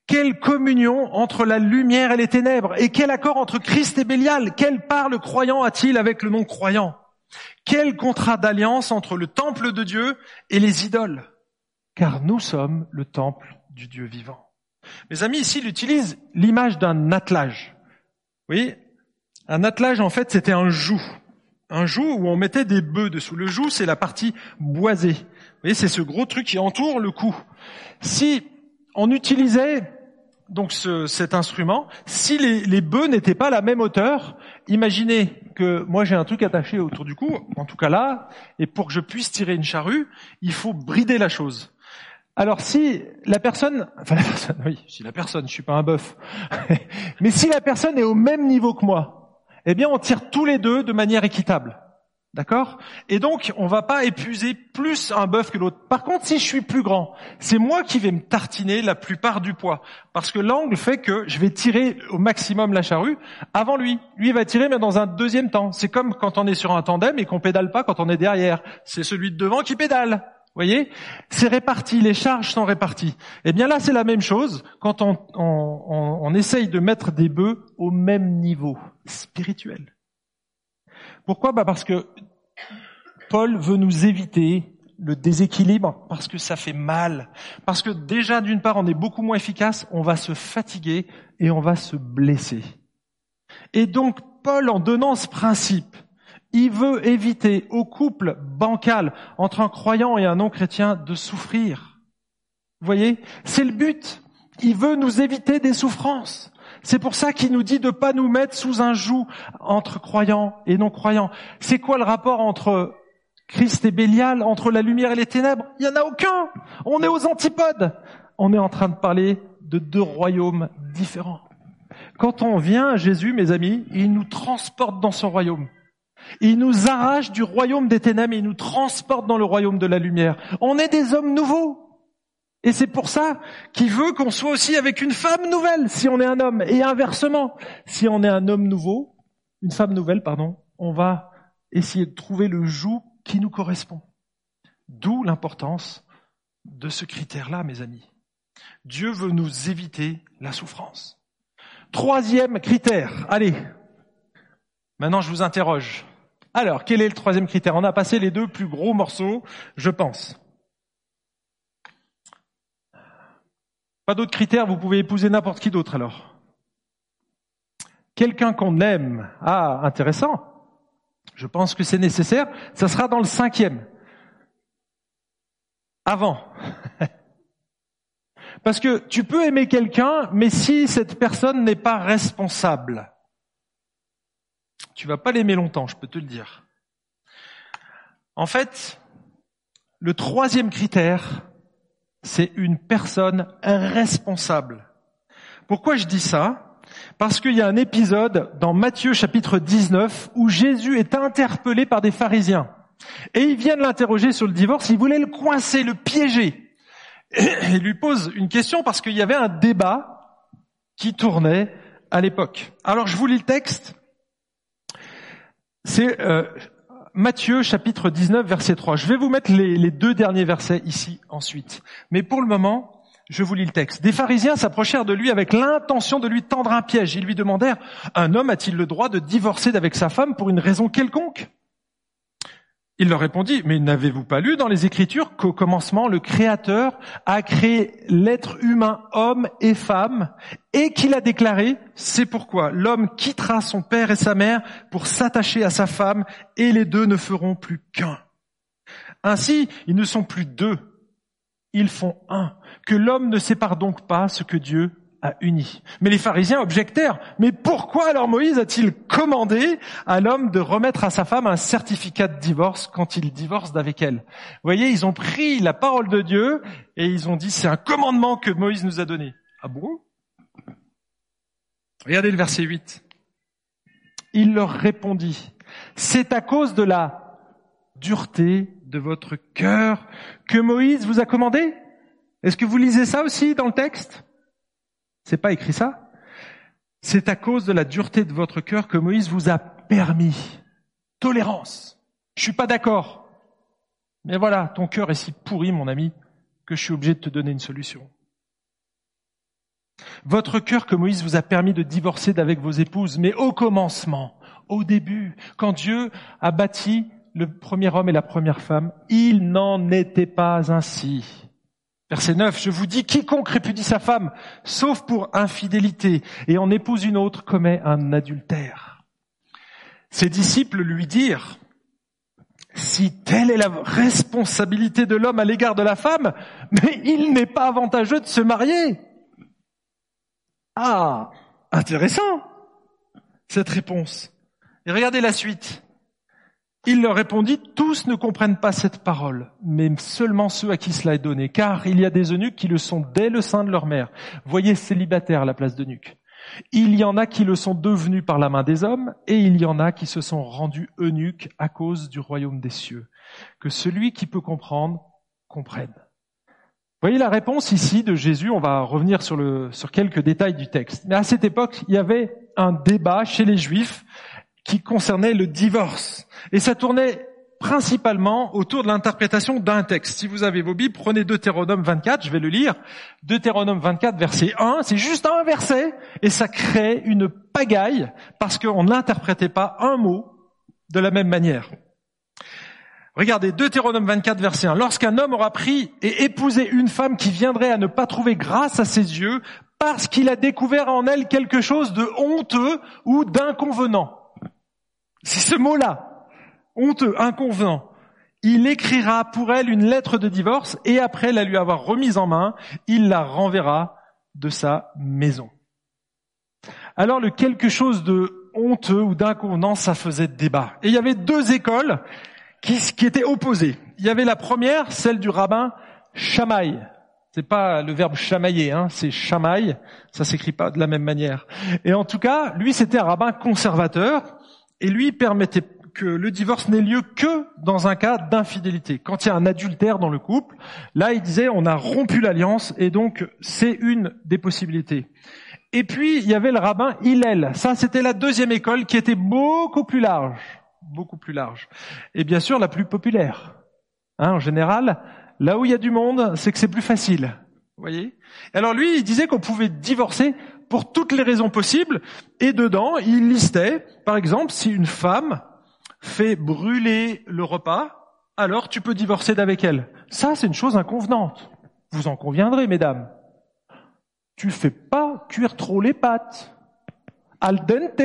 Quelle communion entre la lumière et les ténèbres? Et quel accord entre Christ et Bélial? Quelle part le croyant a-t-il avec le non-croyant? Quel contrat d'alliance entre le temple de Dieu et les idoles? Car nous sommes le temple du Dieu vivant. » Mes amis, ici, il utilise l'image d'un attelage. Oui, un attelage, en fait, c'était un joug. Un joug où on mettait des bœufs dessous. Le joug, c'est la partie boisée. Vous voyez, c'est ce gros truc qui entoure le cou. Si on utilisait donc ce, cet instrument, si les, les bœufs n'étaient pas à la même hauteur, imaginez que moi j'ai un truc attaché autour du cou, en tout cas là, et pour que je puisse tirer une charrue, il faut brider la chose. Alors si la personne, enfin la personne, oui, si la personne, je suis pas un bœuf, mais si la personne est au même niveau que moi, eh bien on tire tous les deux de manière équitable. D'accord? Et donc, on va pas épuiser plus un bœuf que l'autre. Par contre, si je suis plus grand, c'est moi qui vais me tartiner la plupart du poids. Parce que l'angle fait que je vais tirer au maximum la charrue avant lui. Lui, il va tirer, mais dans un deuxième temps. C'est comme quand on est sur un tandem et qu'on pédale pas quand on est derrière. C'est celui de devant qui pédale. Vous voyez? C'est réparti. Les charges sont réparties. Eh bien là, c'est la même chose quand on, on, on, on essaye de mettre des bœufs au même niveau spirituel. Pourquoi? Bah parce que Paul veut nous éviter le déséquilibre, parce que ça fait mal. Parce que déjà, d'une part, on est beaucoup moins efficace, on va se fatiguer et on va se blesser. Et donc, Paul, en donnant ce principe, il veut éviter au couple bancal entre un croyant et un non-chrétien de souffrir. Vous voyez? C'est le but. Il veut nous éviter des souffrances. C'est pour ça qu'il nous dit de pas nous mettre sous un joug entre croyants et non-croyants. C'est quoi le rapport entre Christ et Bélial, entre la lumière et les ténèbres? Il n'y en a aucun. On est aux antipodes. On est en train de parler de deux royaumes différents. Quand on vient à Jésus, mes amis, il nous transporte dans son royaume. Il nous arrache du royaume des ténèbres et il nous transporte dans le royaume de la lumière. On est des hommes nouveaux. Et c'est pour ça qu'il veut qu'on soit aussi avec une femme nouvelle, si on est un homme, et inversement. Si on est un homme nouveau, une femme nouvelle, pardon, on va essayer de trouver le joug qui nous correspond. D'où l'importance de ce critère-là, mes amis. Dieu veut nous éviter la souffrance. Troisième critère, allez, maintenant je vous interroge. Alors, quel est le troisième critère? On a passé les deux plus gros morceaux, je pense. Pas d'autres critères, vous pouvez épouser n'importe qui d'autre alors. Quelqu'un qu'on aime, ah intéressant, je pense que c'est nécessaire, ça sera dans le cinquième. Avant. Parce que tu peux aimer quelqu'un, mais si cette personne n'est pas responsable, tu vas pas l'aimer longtemps, je peux te le dire. En fait, le troisième critère, c'est une personne responsable. Pourquoi je dis ça? Parce qu'il y a un épisode dans Matthieu chapitre dix-neuf où Jésus est interpellé par des pharisiens. Et ils viennent l'interroger sur le divorce, ils voulaient le coincer, le piéger. Et ils lui posent une question parce qu'il y avait un débat qui tournait à l'époque. Alors je vous lis le texte. C'est euh, Matthieu, chapitre dix-neuf, verset trois. Je vais vous mettre les, les deux derniers versets ici ensuite. Mais pour le moment, je vous lis le texte. « Des pharisiens s'approchèrent de lui avec l'intention de lui tendre un piège. Ils lui demandèrent « Un homme a-t-il le droit de divorcer d'avec sa femme pour une raison quelconque ?» Il leur répondit « Mais n'avez-vous pas lu dans les Écritures qu'au commencement, le Créateur a créé l'être humain, homme et femme, et qu'il a déclaré « C'est pourquoi l'homme quittera son père et sa mère pour s'attacher à sa femme, et les deux ne feront plus qu'un. » Ainsi, ils ne sont plus deux, ils font un. Que l'homme ne sépare donc pas ce que Dieu a uni. Mais les pharisiens objectèrent « Mais pourquoi alors Moïse a-t-il commandé à l'homme de remettre à sa femme un certificat de divorce quand il divorce d'avec elle ?» Vous voyez, ils ont pris la parole de Dieu et ils ont dit « C'est un commandement que Moïse nous a donné. » Ah bon ? Regardez le verset huit. Il leur répondit « C'est à cause de la dureté de votre cœur que Moïse vous a commandé ?» Est-ce que vous lisez ça aussi dans le texte ? C'est pas écrit ça ? C'est à cause de la dureté de votre cœur que Moïse vous a permis. Tolérance. Je suis pas d'accord. Mais voilà, ton cœur est si pourri, mon ami, que je suis obligé de te donner une solution. Votre cœur que Moïse vous a permis de divorcer d'avec vos épouses, mais au commencement, au début, quand Dieu a bâti le premier homme et la première femme, il n'en était pas ainsi. Verset neuf, je vous dis, quiconque répudie sa femme, sauf pour infidélité, et en épouse une autre, commet un adultère. Ses disciples lui dirent, si telle est la responsabilité de l'homme à l'égard de la femme, mais il n'est pas avantageux de se marier. Ah, intéressant, cette réponse. Et regardez la suite. Il leur répondit, tous ne comprennent pas cette parole, mais seulement ceux à qui cela est donné, car il y a des eunuques qui le sont dès le sein de leur mère. Voyez célibataire à la place d'eunuque. Il y en a qui le sont devenus par la main des hommes, et il y en a qui se sont rendus eunuques à cause du royaume des cieux. Que celui qui peut comprendre, comprenne. Voyez la réponse ici de Jésus, on va revenir sur, le, sur quelques détails du texte. Mais à cette époque, il y avait un débat chez les Juifs, qui concernait le divorce. Et ça tournait principalement autour de l'interprétation d'un texte. Si vous avez vos Bibles, prenez Deutéronome vingt-quatre, je vais le lire. Deutéronome vingt-quatre, verset un, c'est juste un verset, et ça crée une pagaille, parce qu'on n'interprétait pas un mot de la même manière. Regardez, Deutéronome vingt-quatre, verset un. « Lorsqu'un homme aura pris et épousé une femme qui viendrait à ne pas trouver grâce à ses yeux, parce qu'il a découvert en elle quelque chose de honteux ou d'inconvenant. » C'est ce mot-là, honteux, inconvenant. Il écrira pour elle une lettre de divorce et après la lui avoir remise en main, il la renverra de sa maison. Alors le quelque chose de honteux ou d'inconvenant, ça faisait débat. Et il y avait deux écoles qui, qui étaient opposées. Il y avait la première, celle du rabbin Chamaï. C'est pas le verbe chamailler, hein, c'est Chamaï. Ça s'écrit pas de la même manière. Et en tout cas, lui, c'était un rabbin conservateur. Et lui permettait que le divorce n'ait lieu que dans un cas d'infidélité. Quand il y a un adultère dans le couple, là il disait on a rompu l'alliance et donc c'est une des possibilités. Et puis il y avait le rabbin Hillel. Ça c'était la deuxième école qui était beaucoup plus large, beaucoup plus large. Et bien sûr la plus populaire. Hein, en général, là où il y a du monde, c'est que c'est plus facile. Vous voyez ? Alors lui il disait qu'on pouvait divorcer pour toutes les raisons possibles, et dedans, il listait, par exemple, si une femme fait brûler le repas, alors tu peux divorcer d'avec elle. Ça, c'est une chose inconvenante. Vous en conviendrez, mesdames. Tu fais pas cuire trop les pâtes. Al dente.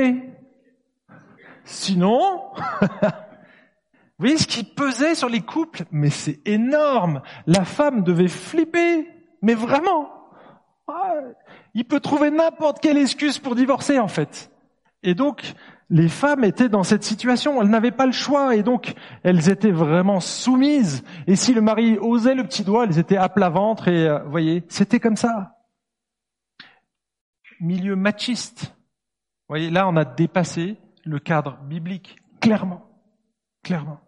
Sinon, vous voyez ce qui pesait sur les couples ? Mais c'est énorme. La femme devait flipper, mais vraiment. Il peut trouver n'importe quelle excuse pour divorcer, en fait. Et donc, les femmes étaient dans cette situation. Elles n'avaient pas le choix. Et donc, elles étaient vraiment soumises. Et si le mari osait le petit doigt, elles étaient à plat ventre. Et vous euh, voyez, c'était comme ça. Milieu machiste. Vous voyez, là, on a dépassé le cadre biblique. Clairement. Clairement.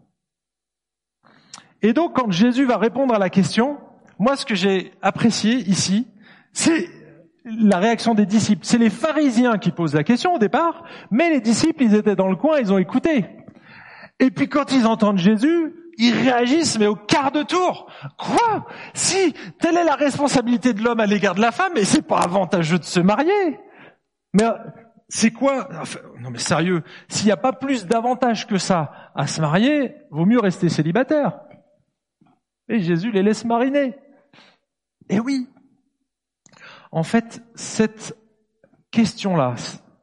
Et donc, quand Jésus va répondre à la question, moi, ce que j'ai apprécié ici, c'est la réaction des disciples. C'est les pharisiens qui posent la question au départ, mais les disciples, ils étaient dans le coin, ils ont écouté. Et puis quand ils entendent Jésus, ils réagissent, mais au quart de tour. Quoi ? Si, telle est la responsabilité de l'homme à l'égard de la femme, et c'est pas avantageux de se marier. Mais c'est quoi ? Enfin, non mais sérieux, s'il n'y a pas plus d'avantages que ça à se marier, vaut mieux rester célibataire. Et Jésus les laisse mariner. Eh oui. En fait, cette question-là,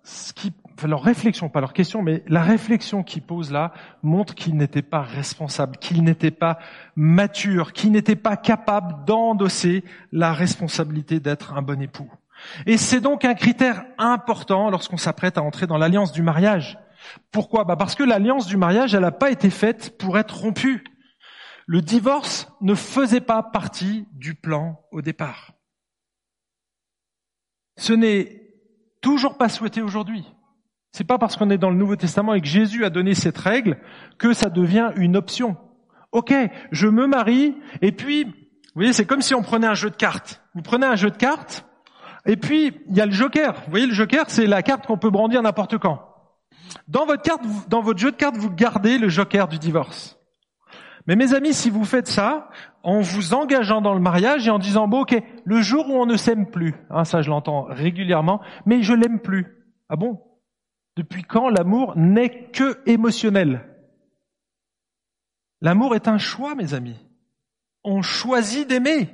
ce qui, enfin, leur réflexion, pas leur question, mais la réflexion qu'ils posent là montre qu'ils n'étaient pas responsables, qu'ils n'étaient pas matures, qu'ils n'étaient pas capables d'endosser la responsabilité d'être un bon époux. Et c'est donc un critère important lorsqu'on s'apprête à entrer dans l'alliance du mariage. Pourquoi ? Bah parce que l'alliance du mariage, elle n'a pas été faite pour être rompue. Le divorce ne faisait pas partie du plan au départ. Ce n'est toujours pas souhaité aujourd'hui. C'est pas parce qu'on est dans le Nouveau Testament et que Jésus a donné cette règle que ça devient une option. Ok, je me marie, et puis, vous voyez, c'est comme si on prenait un jeu de cartes. Vous prenez un jeu de cartes, et puis, il y a le joker. Vous voyez, le joker, c'est la carte qu'on peut brandir n'importe quand. Dans votre carte, dans votre jeu de cartes, vous gardez le joker du divorce. Mais mes amis, si vous faites ça, en vous engageant dans le mariage et en disant, bon, ok, le jour où on ne s'aime plus, hein, ça je l'entends régulièrement, mais je l'aime plus. Ah bon ? Depuis quand l'amour n'est que émotionnel ? L'amour est un choix, mes amis. On choisit d'aimer.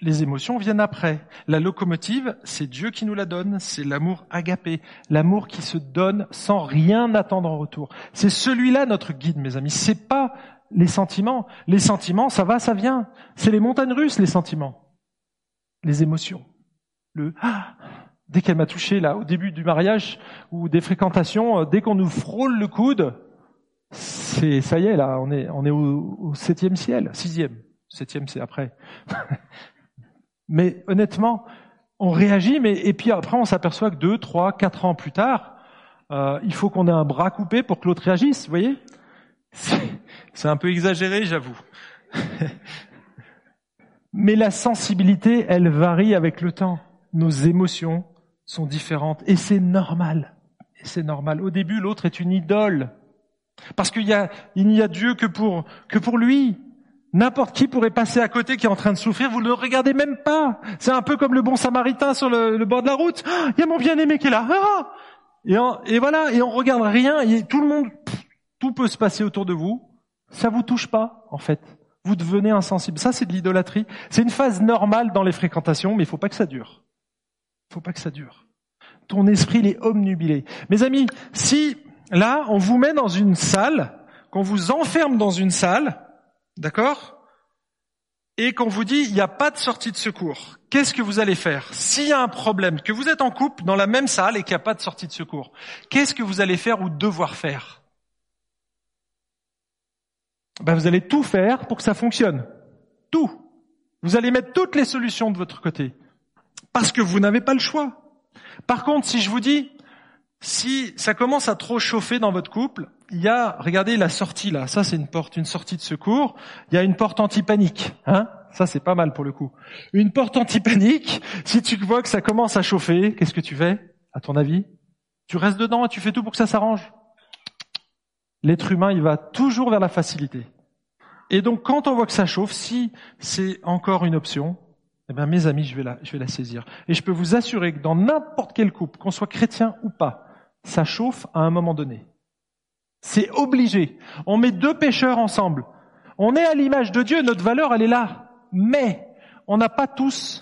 Les émotions viennent après. La locomotive, c'est Dieu qui nous la donne, c'est l'amour agapé, l'amour qui se donne sans rien attendre en retour. C'est celui-là notre guide, mes amis. C'est pas les sentiments. Les sentiments, ça va, ça vient. C'est les montagnes russes, les sentiments. Les émotions. Le ah, dès qu'elle m'a touché, là, au début du mariage ou des fréquentations, dès qu'on nous frôle le coude, c'est ça y est, là, on est, on est au, au septième ciel, sixième. Septième, c'est après. Mais honnêtement, on réagit, mais et puis après on s'aperçoit que deux, trois, quatre ans plus tard, euh, il faut qu'on ait un bras coupé pour que l'autre réagisse, vous voyez ? C'est, c'est un peu exagéré, j'avoue. Mais la sensibilité, elle varie avec le temps. Nos émotions sont différentes, et c'est normal. Et c'est normal. Au début, l'autre est une idole, parce qu'il y a, il n'y a Dieu que pour que pour lui. N'importe qui pourrait passer à côté qui est en train de souffrir, vous ne le regardez même pas. C'est un peu comme le bon samaritain sur le, le bord de la route. Oh, il y a mon bien-aimé qui est là. Ah et, en, et voilà, et on regarde rien. Et tout le monde, pff, tout peut se passer autour de vous. Ça vous touche pas, en fait. Vous devenez insensible. Ça, c'est de l'idolâtrie. C'est une phase normale dans les fréquentations, mais il faut pas que ça dure. Il faut pas que ça dure. Ton esprit, il est obnubilé. Mes amis, si là, on vous met dans une salle, qu'on vous enferme dans une salle, d'accord ? Et qu'on vous dit, il n'y a pas de sortie de secours. Qu'est-ce que vous allez faire ? S'il y a un problème, que vous êtes en couple dans la même salle et qu'il n'y a pas de sortie de secours, qu'est-ce que vous allez faire ou devoir faire ? Ben, vous allez tout faire pour que ça fonctionne. Tout. Vous allez mettre toutes les solutions de votre côté. Parce que vous n'avez pas le choix. Par contre, si je vous dis, si ça commence à trop chauffer dans votre couple, il y a, regardez la sortie là, ça c'est une porte, une sortie de secours, il y a une porte anti-panique, hein, ça c'est pas mal pour le coup. Une porte anti-panique, si tu vois que ça commence à chauffer, qu'est-ce que tu fais, à ton avis ? Tu restes dedans et tu fais tout pour que ça s'arrange. L'être humain, il va toujours vers la facilité. Et donc quand on voit que ça chauffe, si c'est encore une option, eh bien mes amis, je vais la, je vais la saisir. Et je peux vous assurer que dans n'importe quel couple, qu'on soit chrétien ou pas, ça chauffe à un moment donné. C'est obligé. On met deux pécheurs ensemble. On est à l'image de Dieu, notre valeur, elle est là. Mais on n'a pas tous,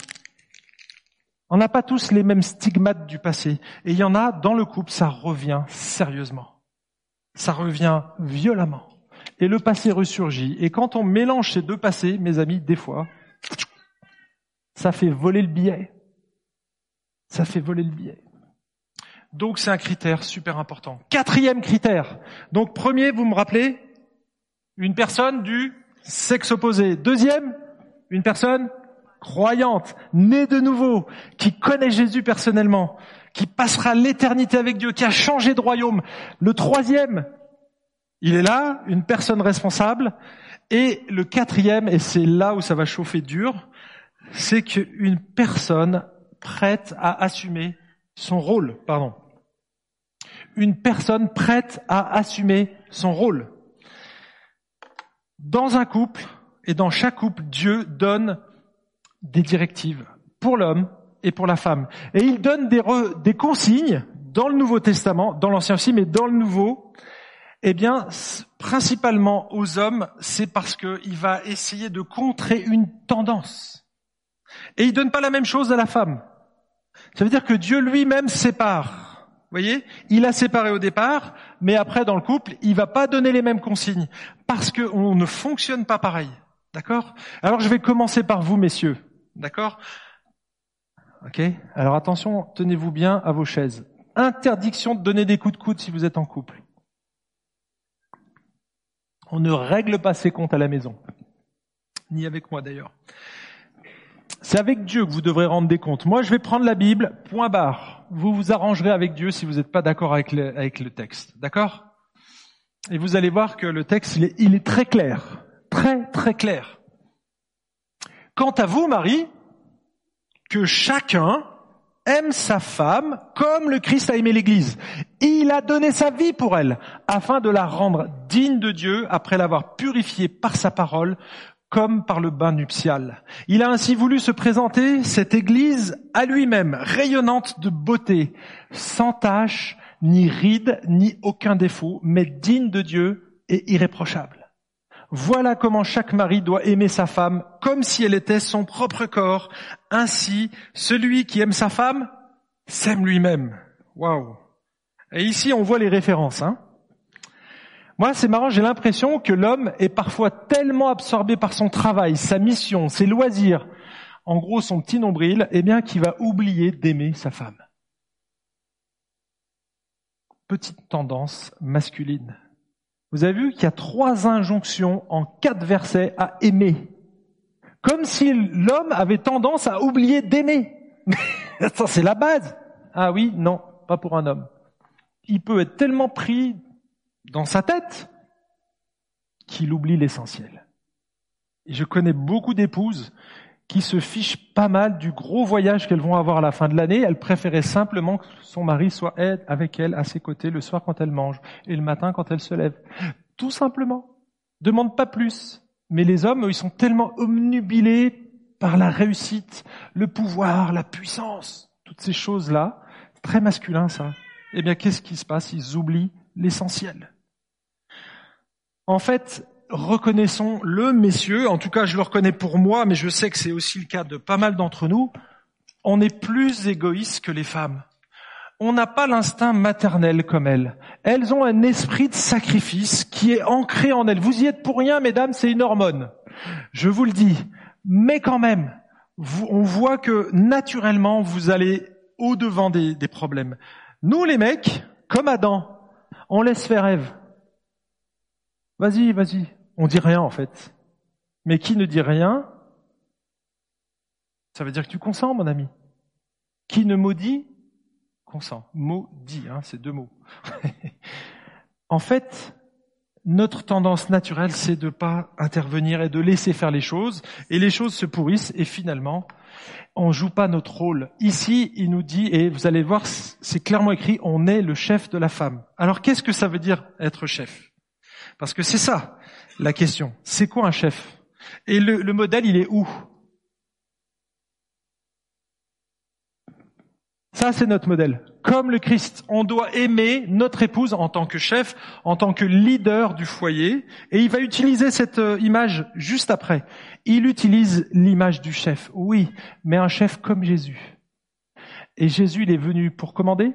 on n'a pas tous les mêmes stigmates du passé. Et il y en a, dans le couple, ça revient sérieusement. Ça revient violemment. Et le passé ressurgit. Et quand on mélange ces deux passés, mes amis, des fois, ça fait voler le billet. Ça fait voler le billet. Donc c'est un critère super important. Quatrième critère. Donc premier, vous me rappelez, une personne du sexe opposé. Deuxième, une personne croyante, née de nouveau, qui connaît Jésus personnellement, qui passera l'éternité avec Dieu, qui a changé de royaume. Le troisième, il est là, une personne responsable. Et le quatrième, et c'est là où ça va chauffer dur, c'est qu'une personne prête à assumer son rôle, pardon. une personne prête à assumer son rôle. Dans un couple, et dans chaque couple, Dieu donne des directives pour l'homme et pour la femme. Et il donne des, re, des consignes dans le Nouveau Testament, dans l'Ancien aussi, mais dans le Nouveau, eh bien, principalement aux hommes, c'est parce qu'il va essayer de contrer une tendance. Et il donne pas la même chose à la femme. Ça veut dire que Dieu lui-même sépare. Vous voyez, il a séparé au départ, mais après, dans le couple, il va pas donner les mêmes consignes parce qu'on ne fonctionne pas pareil. D'accord? Alors, je vais commencer par vous, messieurs. D'accord? Ok? Alors, attention, tenez-vous bien à vos chaises. Interdiction de donner des coups de coude si vous êtes en couple. On ne règle pas ses comptes à la maison. Ni avec moi, d'ailleurs. C'est avec Dieu que vous devrez rendre des comptes. Moi, je vais prendre la Bible, point barre. Vous vous arrangerez avec Dieu si vous n'êtes pas d'accord avec le, avec le texte. D'accord? Et vous allez voir que le texte, il est, il est très clair. Très, très clair. Quant à vous, Marie, que chacun aime sa femme comme le Christ a aimé l'Église. Il a donné sa vie pour elle, afin de la rendre digne de Dieu après l'avoir purifiée par sa parole, comme par le bain nuptial. Il a ainsi voulu se présenter, cette Église, à lui-même, rayonnante de beauté, sans tache, ni ride, ni aucun défaut, mais digne de Dieu et irréprochable. Voilà comment chaque mari doit aimer sa femme, comme si elle était son propre corps. Ainsi, celui qui aime sa femme s'aime lui-même. Waouh! Et ici, on voit les références, hein. Moi, c'est marrant, j'ai l'impression que l'homme est parfois tellement absorbé par son travail, sa mission, ses loisirs, en gros son petit nombril, eh bien, qu'il va oublier d'aimer sa femme. Petite tendance masculine. Vous avez vu qu'il y a trois injonctions en quatre versets à aimer. Comme si l'homme avait tendance à oublier d'aimer. Ça, c'est la base. Ah oui, non, pas pour un homme. Il peut être tellement pris dans sa tête qu'il oublie l'essentiel. Et je connais beaucoup d'épouses qui se fichent pas mal du gros voyage qu'elles vont avoir à la fin de l'année. Elles préféraient simplement que son mari soit avec elle, à ses côtés, le soir quand elle mange et le matin quand elle se lève. Tout simplement. Demande pas plus. Mais les hommes, eux, ils sont tellement obnubilés par la réussite, le pouvoir, la puissance, toutes ces choses-là. C'est très masculin, ça. Eh bien, qu'est-ce qui se passe? Ils oublient l'essentiel. En fait, reconnaissons-le, messieurs, en tout cas je le reconnais pour moi, mais je sais que c'est aussi le cas de pas mal d'entre nous, on est plus égoïste que les femmes. On n'a pas l'instinct maternel comme elles. Elles ont un esprit de sacrifice qui est ancré en elles. Vous y êtes pour rien, mesdames, c'est une hormone. Je vous le dis. Mais quand même, on voit que naturellement, vous allez au-devant des, des problèmes. Nous, les mecs, comme Adam, on laisse faire Ève. Vas-y, vas-y. On dit rien, en fait. Mais qui ne dit rien, ça veut dire que tu consens, mon ami. Qui ne maudit, consent. Maudit, hein, c'est deux mots. En fait, notre tendance naturelle, c'est de pas intervenir et de laisser faire les choses. Et les choses se pourrissent et finalement, on joue pas notre rôle. Ici, il nous dit, et vous allez voir, c'est clairement écrit, on est le chef de la femme. Alors, qu'est-ce que ça veut dire être chef? Parce que c'est ça, la question. C'est quoi un chef? Et le, le modèle, il est où? Ça, c'est notre modèle. Comme le Christ, on doit aimer notre épouse en tant que chef, en tant que leader du foyer. Et il va utiliser cette image juste après. Il utilise l'image du chef, oui, mais un chef comme Jésus. Et Jésus, il est venu pour commander?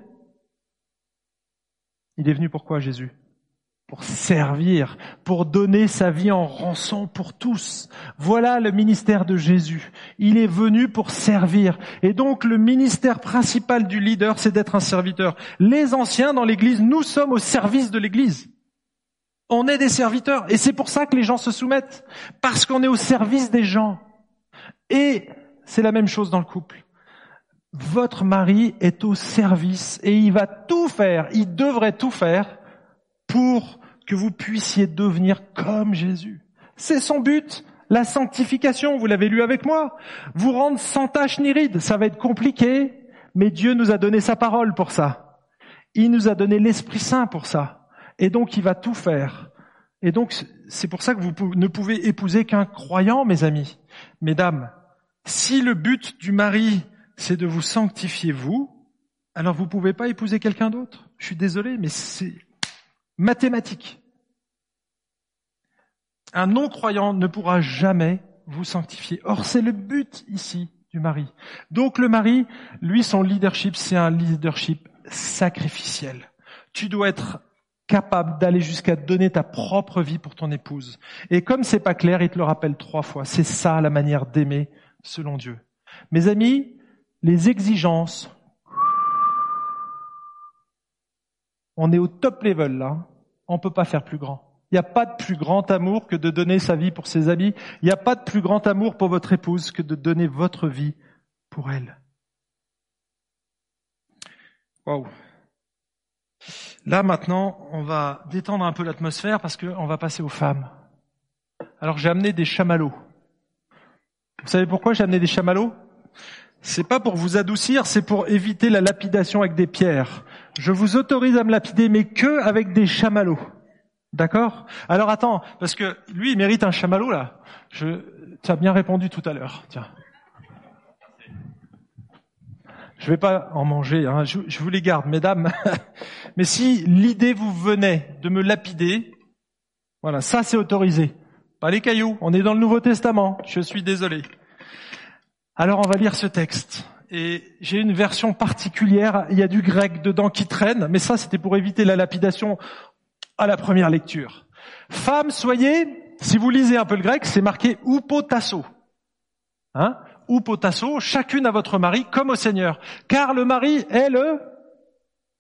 Il est venu pour quoi, Jésus? Pour servir, pour donner sa vie en rançon pour tous. Voilà le ministère de Jésus. Il est venu pour servir. Et donc le ministère principal du leader, c'est d'être un serviteur. Les anciens dans l'Église, nous sommes au service de l'Église. On est des serviteurs. Et c'est pour ça que les gens se soumettent. Parce qu'on est au service des gens. Et c'est la même chose dans le couple. Votre mari est au service et il va tout faire. Il devrait tout faire pour que vous puissiez devenir comme Jésus. C'est son but, la sanctification, vous l'avez lu avec moi. Vous rendre sans tache ni ride, ça va être compliqué, mais Dieu nous a donné sa parole pour ça. il nous a donné l'Esprit Saint pour ça. Et donc, il va tout faire. Et donc, c'est pour ça que vous ne pouvez épouser qu'un croyant, mes amis. Mesdames, si le but du mari, c'est de vous sanctifier, vous, alors vous ne pouvez pas épouser quelqu'un d'autre. Je suis désolé, mais c'est mathématique. Un non-croyant ne pourra jamais vous sanctifier. Or, c'est le but ici du mari. Donc, le mari, lui, son leadership, c'est un leadership sacrificiel. Tu dois être capable d'aller jusqu'à donner ta propre vie pour ton épouse. Et comme c'est pas clair, il te le rappelle trois fois. C'est ça la manière d'aimer selon Dieu. Mes amis, les exigences, on est au top level là. On peut pas faire plus grand. Il n'y a pas de plus grand amour que de donner sa vie pour ses amis. Il n'y a pas de plus grand amour pour votre épouse que de donner votre vie pour elle. Waouh. Là, maintenant, on va détendre un peu l'atmosphère parce qu'on va passer aux femmes. Alors, j'ai amené des chamallows. Vous savez pourquoi j'ai amené des chamallows? C'est pas pour vous adoucir, c'est pour éviter la lapidation avec des pierres. Je vous autorise à me lapider, mais que avec des chamallows. D'accord? Alors, attends, parce que lui, il mérite un chamallow, là. Je... Tu as bien répondu tout à l'heure. Tiens. Je vais pas en manger, hein. je, je vous les garde, mesdames. Mais si l'idée vous venait de me lapider, voilà, ça c'est autorisé. Pas les cailloux, on est dans le Nouveau Testament, je suis désolé. Alors on va lire ce texte. Et j'ai une version particulière, il y a du grec dedans qui traîne, mais ça c'était pour éviter la lapidation à la première lecture. Femmes, soyez, si vous lisez un peu le grec, c'est marqué « oupotasso ». Hein ? Ou potasso, chacune à votre mari comme au Seigneur. Car le mari est le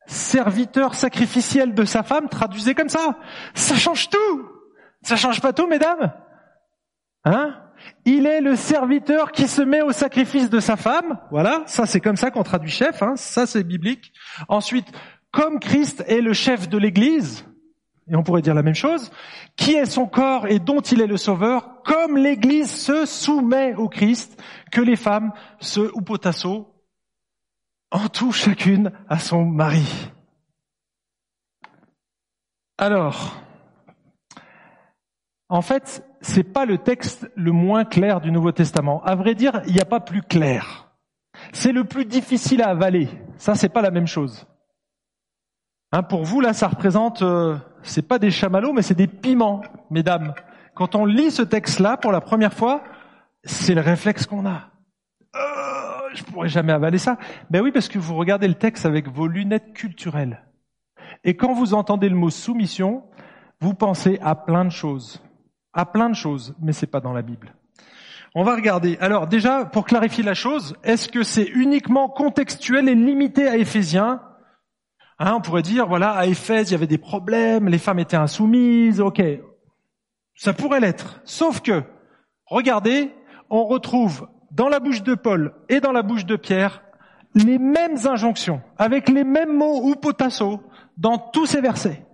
serviteur sacrificiel de sa femme, traduisez comme ça. Ça change tout. Ça change pas tout, mesdames. Hein? Il est le serviteur qui se met au sacrifice de sa femme. Voilà. Ça, c'est comme ça qu'on traduit chef, hein. Ça, c'est biblique. Ensuite, comme Christ est le chef de l'église. Et on pourrait dire la même chose. Qui est son corps et dont il est le sauveur, comme l'église se soumet au Christ, que les femmes se oupotasso en tout chacune à son mari. Alors, en fait, c'est pas le texte le moins clair du Nouveau Testament. À vrai dire, il n'y a pas plus clair. C'est le plus difficile à avaler. Ça, c'est pas la même chose. Hein, pour vous, là, ça représente, euh, c'est pas des chamallows, mais c'est des piments, mesdames. Quand on lit ce texte-là pour la première fois, c'est le réflexe qu'on a. Euh, je pourrais jamais avaler ça. Ben oui, parce que vous regardez le texte avec vos lunettes culturelles. Et quand vous entendez le mot soumission, vous pensez à plein de choses. À plein de choses, mais c'est pas dans la Bible. On va regarder. Alors, déjà, pour clarifier la chose, est-ce que c'est uniquement contextuel et limité à Éphésiens? Hein, on pourrait dire, voilà, à Éphèse, il y avait des problèmes, les femmes étaient insoumises, ok. Ça pourrait l'être. Sauf que, regardez, on retrouve dans la bouche de Paul et dans la bouche de Pierre les mêmes injonctions, avec les mêmes mots ou potasso dans tous ces versets.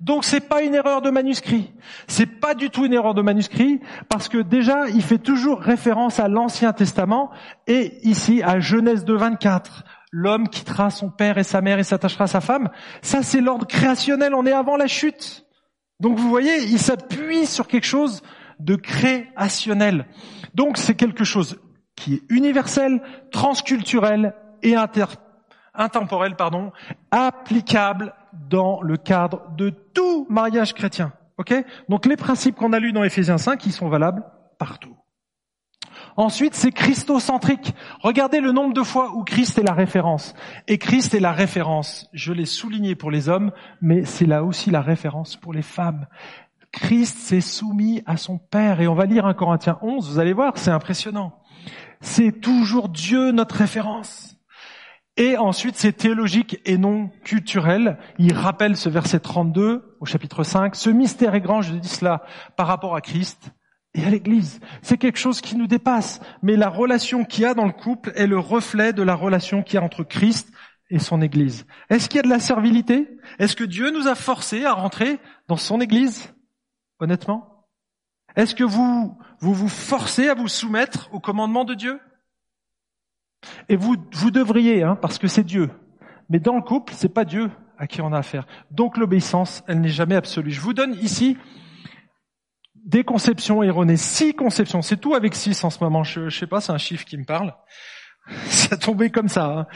Donc c'est pas une erreur de manuscrit. C'est pas du tout une erreur de manuscrit, parce que déjà, il fait toujours référence à l'Ancien Testament et ici à Genèse deux vingt-quatre. L'homme quittera son père et sa mère et s'attachera à sa femme. Ça, c'est l'ordre créationnel. On est avant la chute. Donc, vous voyez, il s'appuie sur quelque chose de créationnel. Donc, c'est quelque chose qui est universel, transculturel et inter... intemporel, pardon, applicable dans le cadre de tout mariage chrétien. Ok ? Donc, les principes qu'on a lus dans Éphésiens cinq, ils sont valables partout. Ensuite, c'est christocentrique. Regardez le nombre de fois où Christ est la référence. Et Christ est la référence, je l'ai souligné pour les hommes, mais c'est là aussi la référence pour les femmes. Christ s'est soumis à son Père. Et on va lire un Corinthiens onze, vous allez voir, c'est impressionnant. C'est toujours Dieu notre référence. Et ensuite, c'est théologique et non culturel. Il rappelle ce verset trente-deux au chapitre cinq. Ce mystère est grand, je dis cela, par rapport à Christ et à l'Église. C'est quelque chose qui nous dépasse. Mais la relation qu'il y a dans le couple est le reflet de la relation qu'il y a entre Christ et son Église. Est-ce qu'il y a de la servilité? Est-ce que Dieu nous a forcés à rentrer dans son Église? Honnêtement? Est-ce que vous, vous vous forcez à vous soumettre au commandement de Dieu? Et vous, vous devriez, hein, parce que c'est Dieu. Mais dans le couple, c'est pas Dieu à qui on a affaire. Donc l'obéissance, elle n'est jamais absolue. Je vous donne ici des conceptions erronées. Six conceptions, c'est tout avec six en ce moment. Je, je sais pas, c'est un chiffre qui me parle. Ça tombait comme ça. Hein.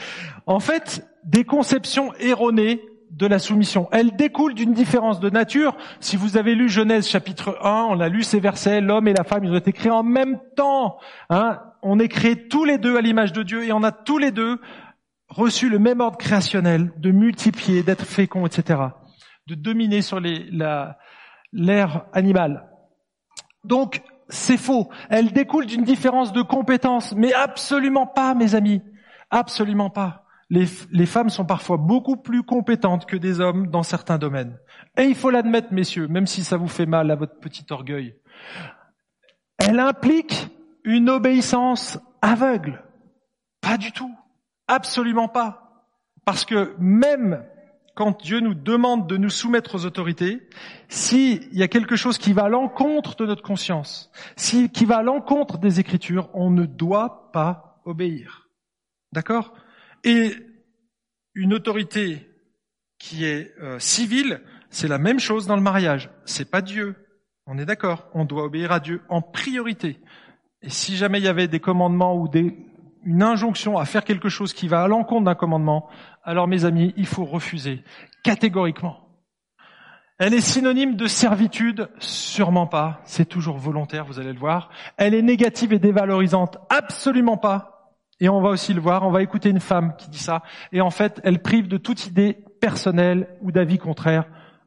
En fait, des conceptions erronées de la soumission. Elle découle d'une différence de nature. Si vous avez lu Genèse chapitre un, on a lu ces versets, l'homme et la femme, ils ont été créés en même temps. Hein. On est créés tous les deux à l'image de Dieu et on a tous les deux reçu le même ordre créationnel de multiplier, d'être fécond, et cetera, de dominer sur les, la, l'ère animale. Donc, c'est faux. Elle découle d'une différence de compétence, mais absolument pas, mes amis. Absolument pas. Les, les femmes sont parfois beaucoup plus compétentes que des hommes dans certains domaines. Et il faut l'admettre, messieurs, même si ça vous fait mal à votre petit orgueil. Elle implique une obéissance aveugle. Pas du tout. Absolument pas. Parce que même quand Dieu nous demande de nous soumettre aux autorités, s'il y a quelque chose qui va à l'encontre de notre conscience, si, qui va à l'encontre des Écritures, on ne doit pas obéir. D'accord ? Et une autorité qui est euh, civile, c'est la même chose dans le mariage. C'est pas Dieu. On est d'accord ? On doit obéir à Dieu en priorité. Et si jamais il y avait des commandements ou des... une injonction à faire quelque chose qui va à l'encontre d'un commandement, alors mes amis, il faut refuser, catégoriquement. Elle est synonyme de servitude, sûrement pas, c'est toujours volontaire, vous allez le voir. Elle est négative et dévalorisante, absolument pas, et on va aussi le voir, on va écouter une femme qui dit ça, et en fait, elle prive de toute idée personnelle ou d'avis contraire,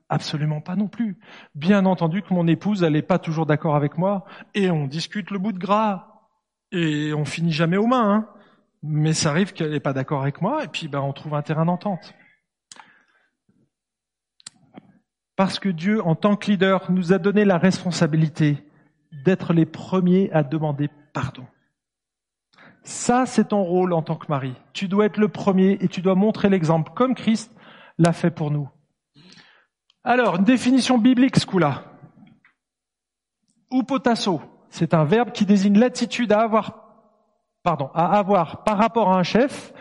absolument pas non plus. Bien entendu que mon épouse, elle n'est pas toujours d'accord avec moi, et on discute le bout de gras. Et on finit jamais aux mains, hein. Mais ça arrive qu'elle n'est pas d'accord avec moi, et puis ben, on trouve un terrain d'entente. Parce que Dieu, en tant que leader, nous a donné la responsabilité d'être les premiers à demander pardon. Ça, c'est ton rôle en tant que mari. Tu dois être le premier et tu dois montrer l'exemple, comme Christ l'a fait pour nous. Alors, une définition biblique, ce coup-là. Ou potasso. C'est un verbe qui désigne l'attitude à avoir, pardon, à avoir par rapport à un chef,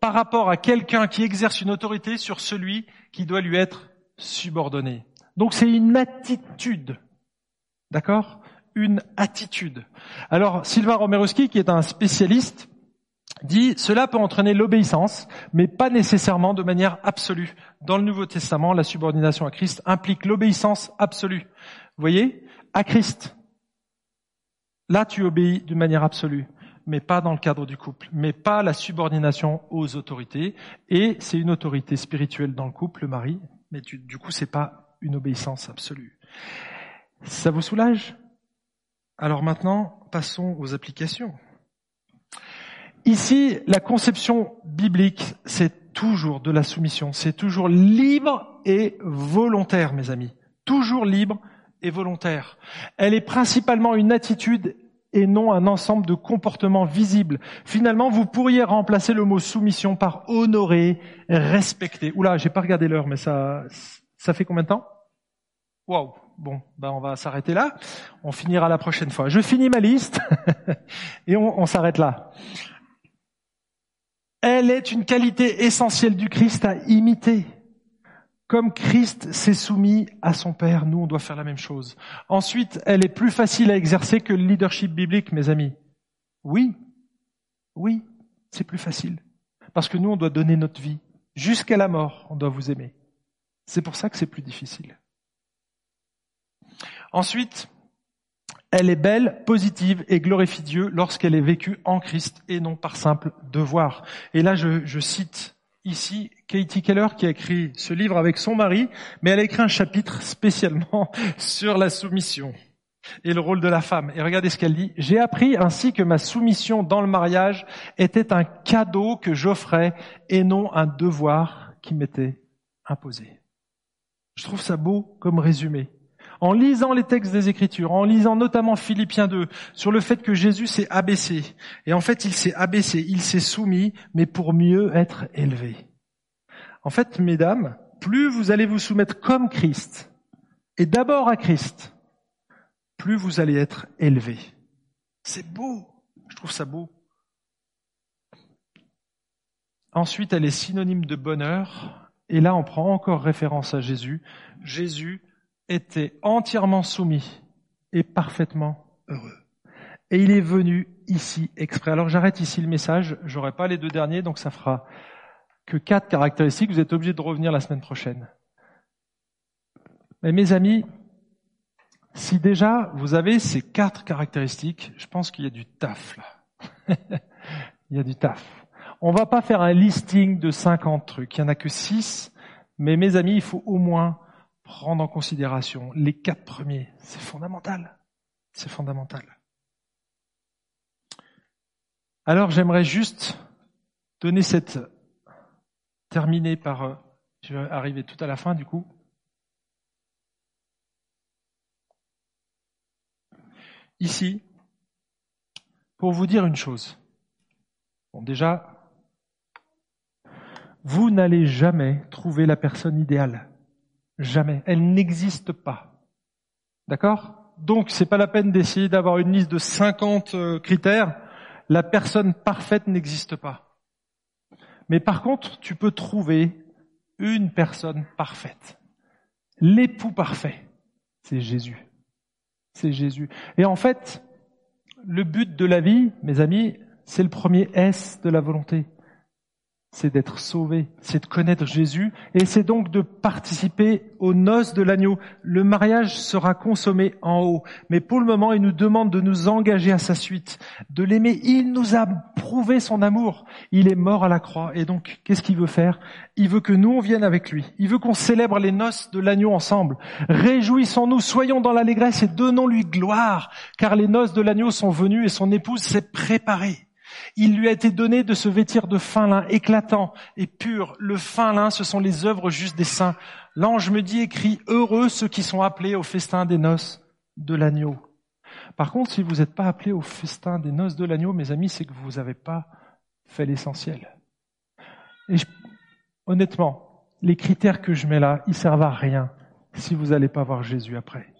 par rapport à quelqu'un qui exerce une autorité sur celui qui doit lui être subordonné. Donc c'est une attitude, d'accord ? Une attitude. Alors Sylvain Romerowski, qui est un spécialiste, dit « Cela peut entraîner l'obéissance, mais pas nécessairement de manière absolue. Dans le Nouveau Testament, la subordination à Christ implique l'obéissance absolue. » Vous voyez ? À Christ. Là, tu obéis d'une manière absolue, mais pas dans le cadre du couple, mais pas la subordination aux autorités. Et c'est une autorité spirituelle dans le couple, le mari, mais tu, du coup, c'est pas une obéissance absolue. Ça vous soulage ? Alors maintenant, passons aux applications. Ici, la conception biblique, c'est toujours de la soumission. C'est toujours libre et volontaire, mes amis. Toujours libre et volontaire. Elle est principalement une attitude et non un ensemble de comportements visibles. Finalement, vous pourriez remplacer le mot soumission par honorer, respecter. Oula, j'ai pas regardé l'heure, mais ça, ça fait combien de temps ? Waouh. Bon, ben on va s'arrêter là. On finira la prochaine fois. Je finis ma liste et on, on s'arrête là. Elle est une qualité essentielle du Christ à imiter. Comme Christ s'est soumis à son Père, nous, on doit faire la même chose. Ensuite, elle est plus facile à exercer que le leadership biblique, mes amis. Oui, oui, c'est plus facile. Parce que nous, on doit donner notre vie. Jusqu'à la mort, on doit vous aimer. C'est pour ça que c'est plus difficile. Ensuite, elle est belle, positive et glorifie Dieu lorsqu'elle est vécue en Christ et non par simple devoir. Et là, je, je cite... Ici, Katie Keller, qui a écrit ce livre avec son mari, mais elle a écrit un chapitre spécialement sur la soumission et le rôle de la femme. Et regardez ce qu'elle dit. « J'ai appris ainsi que ma soumission dans le mariage était un cadeau que j'offrais et non un devoir qui m'était imposé. » Je trouve ça beau comme résumé. En lisant les textes des Écritures, en lisant notamment Philippiens deux, sur le fait que Jésus s'est abaissé. Et en fait, il s'est abaissé, il s'est soumis, mais pour mieux être élevé. En fait, mesdames, plus vous allez vous soumettre comme Christ, et d'abord à Christ, plus vous allez être élevé. C'est beau, je trouve ça beau. Ensuite, elle est synonyme de bonheur. Et là, on prend encore référence à Jésus. Jésus était entièrement soumis et parfaitement heureux. Et il est venu ici exprès. Alors j'arrête ici le message, j'aurai pas les deux derniers, donc ça fera que quatre caractéristiques. Vous êtes obligés de revenir la semaine prochaine. Mais mes amis, si déjà vous avez ces quatre caractéristiques, je pense qu'il y a du taf là. Il y a du taf. On va pas faire un listing de cinquante trucs, il y en a que six, mais mes amis, il faut au moins prendre en considération les quatre premiers. C'est fondamental. C'est fondamental. Alors j'aimerais juste donner cette, terminer par, je vais arriver tout à la fin du coup. Ici, pour vous dire une chose. Bon, déjà, vous n'allez jamais trouver la personne idéale. Jamais. Elle n'existe pas. D'accord? Donc c'est pas la peine d'essayer d'avoir une liste de cinquante critères. La personne parfaite n'existe pas. Mais par contre, tu peux trouver une personne parfaite. L'époux parfait, c'est Jésus. C'est Jésus. Et en fait, le but de la vie, mes amis, c'est le premier S de la volonté. C'est d'être sauvé, c'est de connaître Jésus, et c'est donc de participer aux noces de l'agneau. Le mariage sera consommé en haut, mais pour le moment, il nous demande de nous engager à sa suite, de l'aimer. Il nous a prouvé son amour. Il est mort à la croix, et donc, qu'est-ce qu'il veut faire? Il veut que nous, on vienne avec lui. Il veut qu'on célèbre les noces de l'agneau ensemble. Réjouissons-nous, soyons dans l'allégresse et donnons-lui gloire, car les noces de l'agneau sont venues et son épouse s'est préparée. Il lui a été donné de se vêtir de fin lin, éclatant et pur. Le fin lin, ce sont les œuvres justes des saints. L'ange me dit, écrit, heureux ceux qui sont appelés au festin des noces de l'agneau. Par contre, si vous n'êtes pas appelés au festin des noces de l'agneau, mes amis, c'est que vous n'avez pas fait l'essentiel. Et je, honnêtement, les critères que je mets là, ils ne servent à rien si vous n'allez pas voir Jésus après.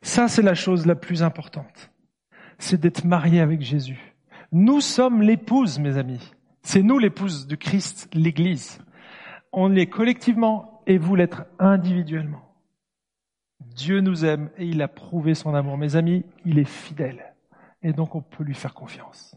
Ça, c'est la chose la plus importante. C'est d'être marié avec Jésus. Nous sommes l'épouse, mes amis. C'est nous l'épouse de Christ, l'Église. On l'est collectivement et vous l'êtes individuellement. Dieu nous aime et il a prouvé son amour. Mes amis, il est fidèle et donc on peut lui faire confiance.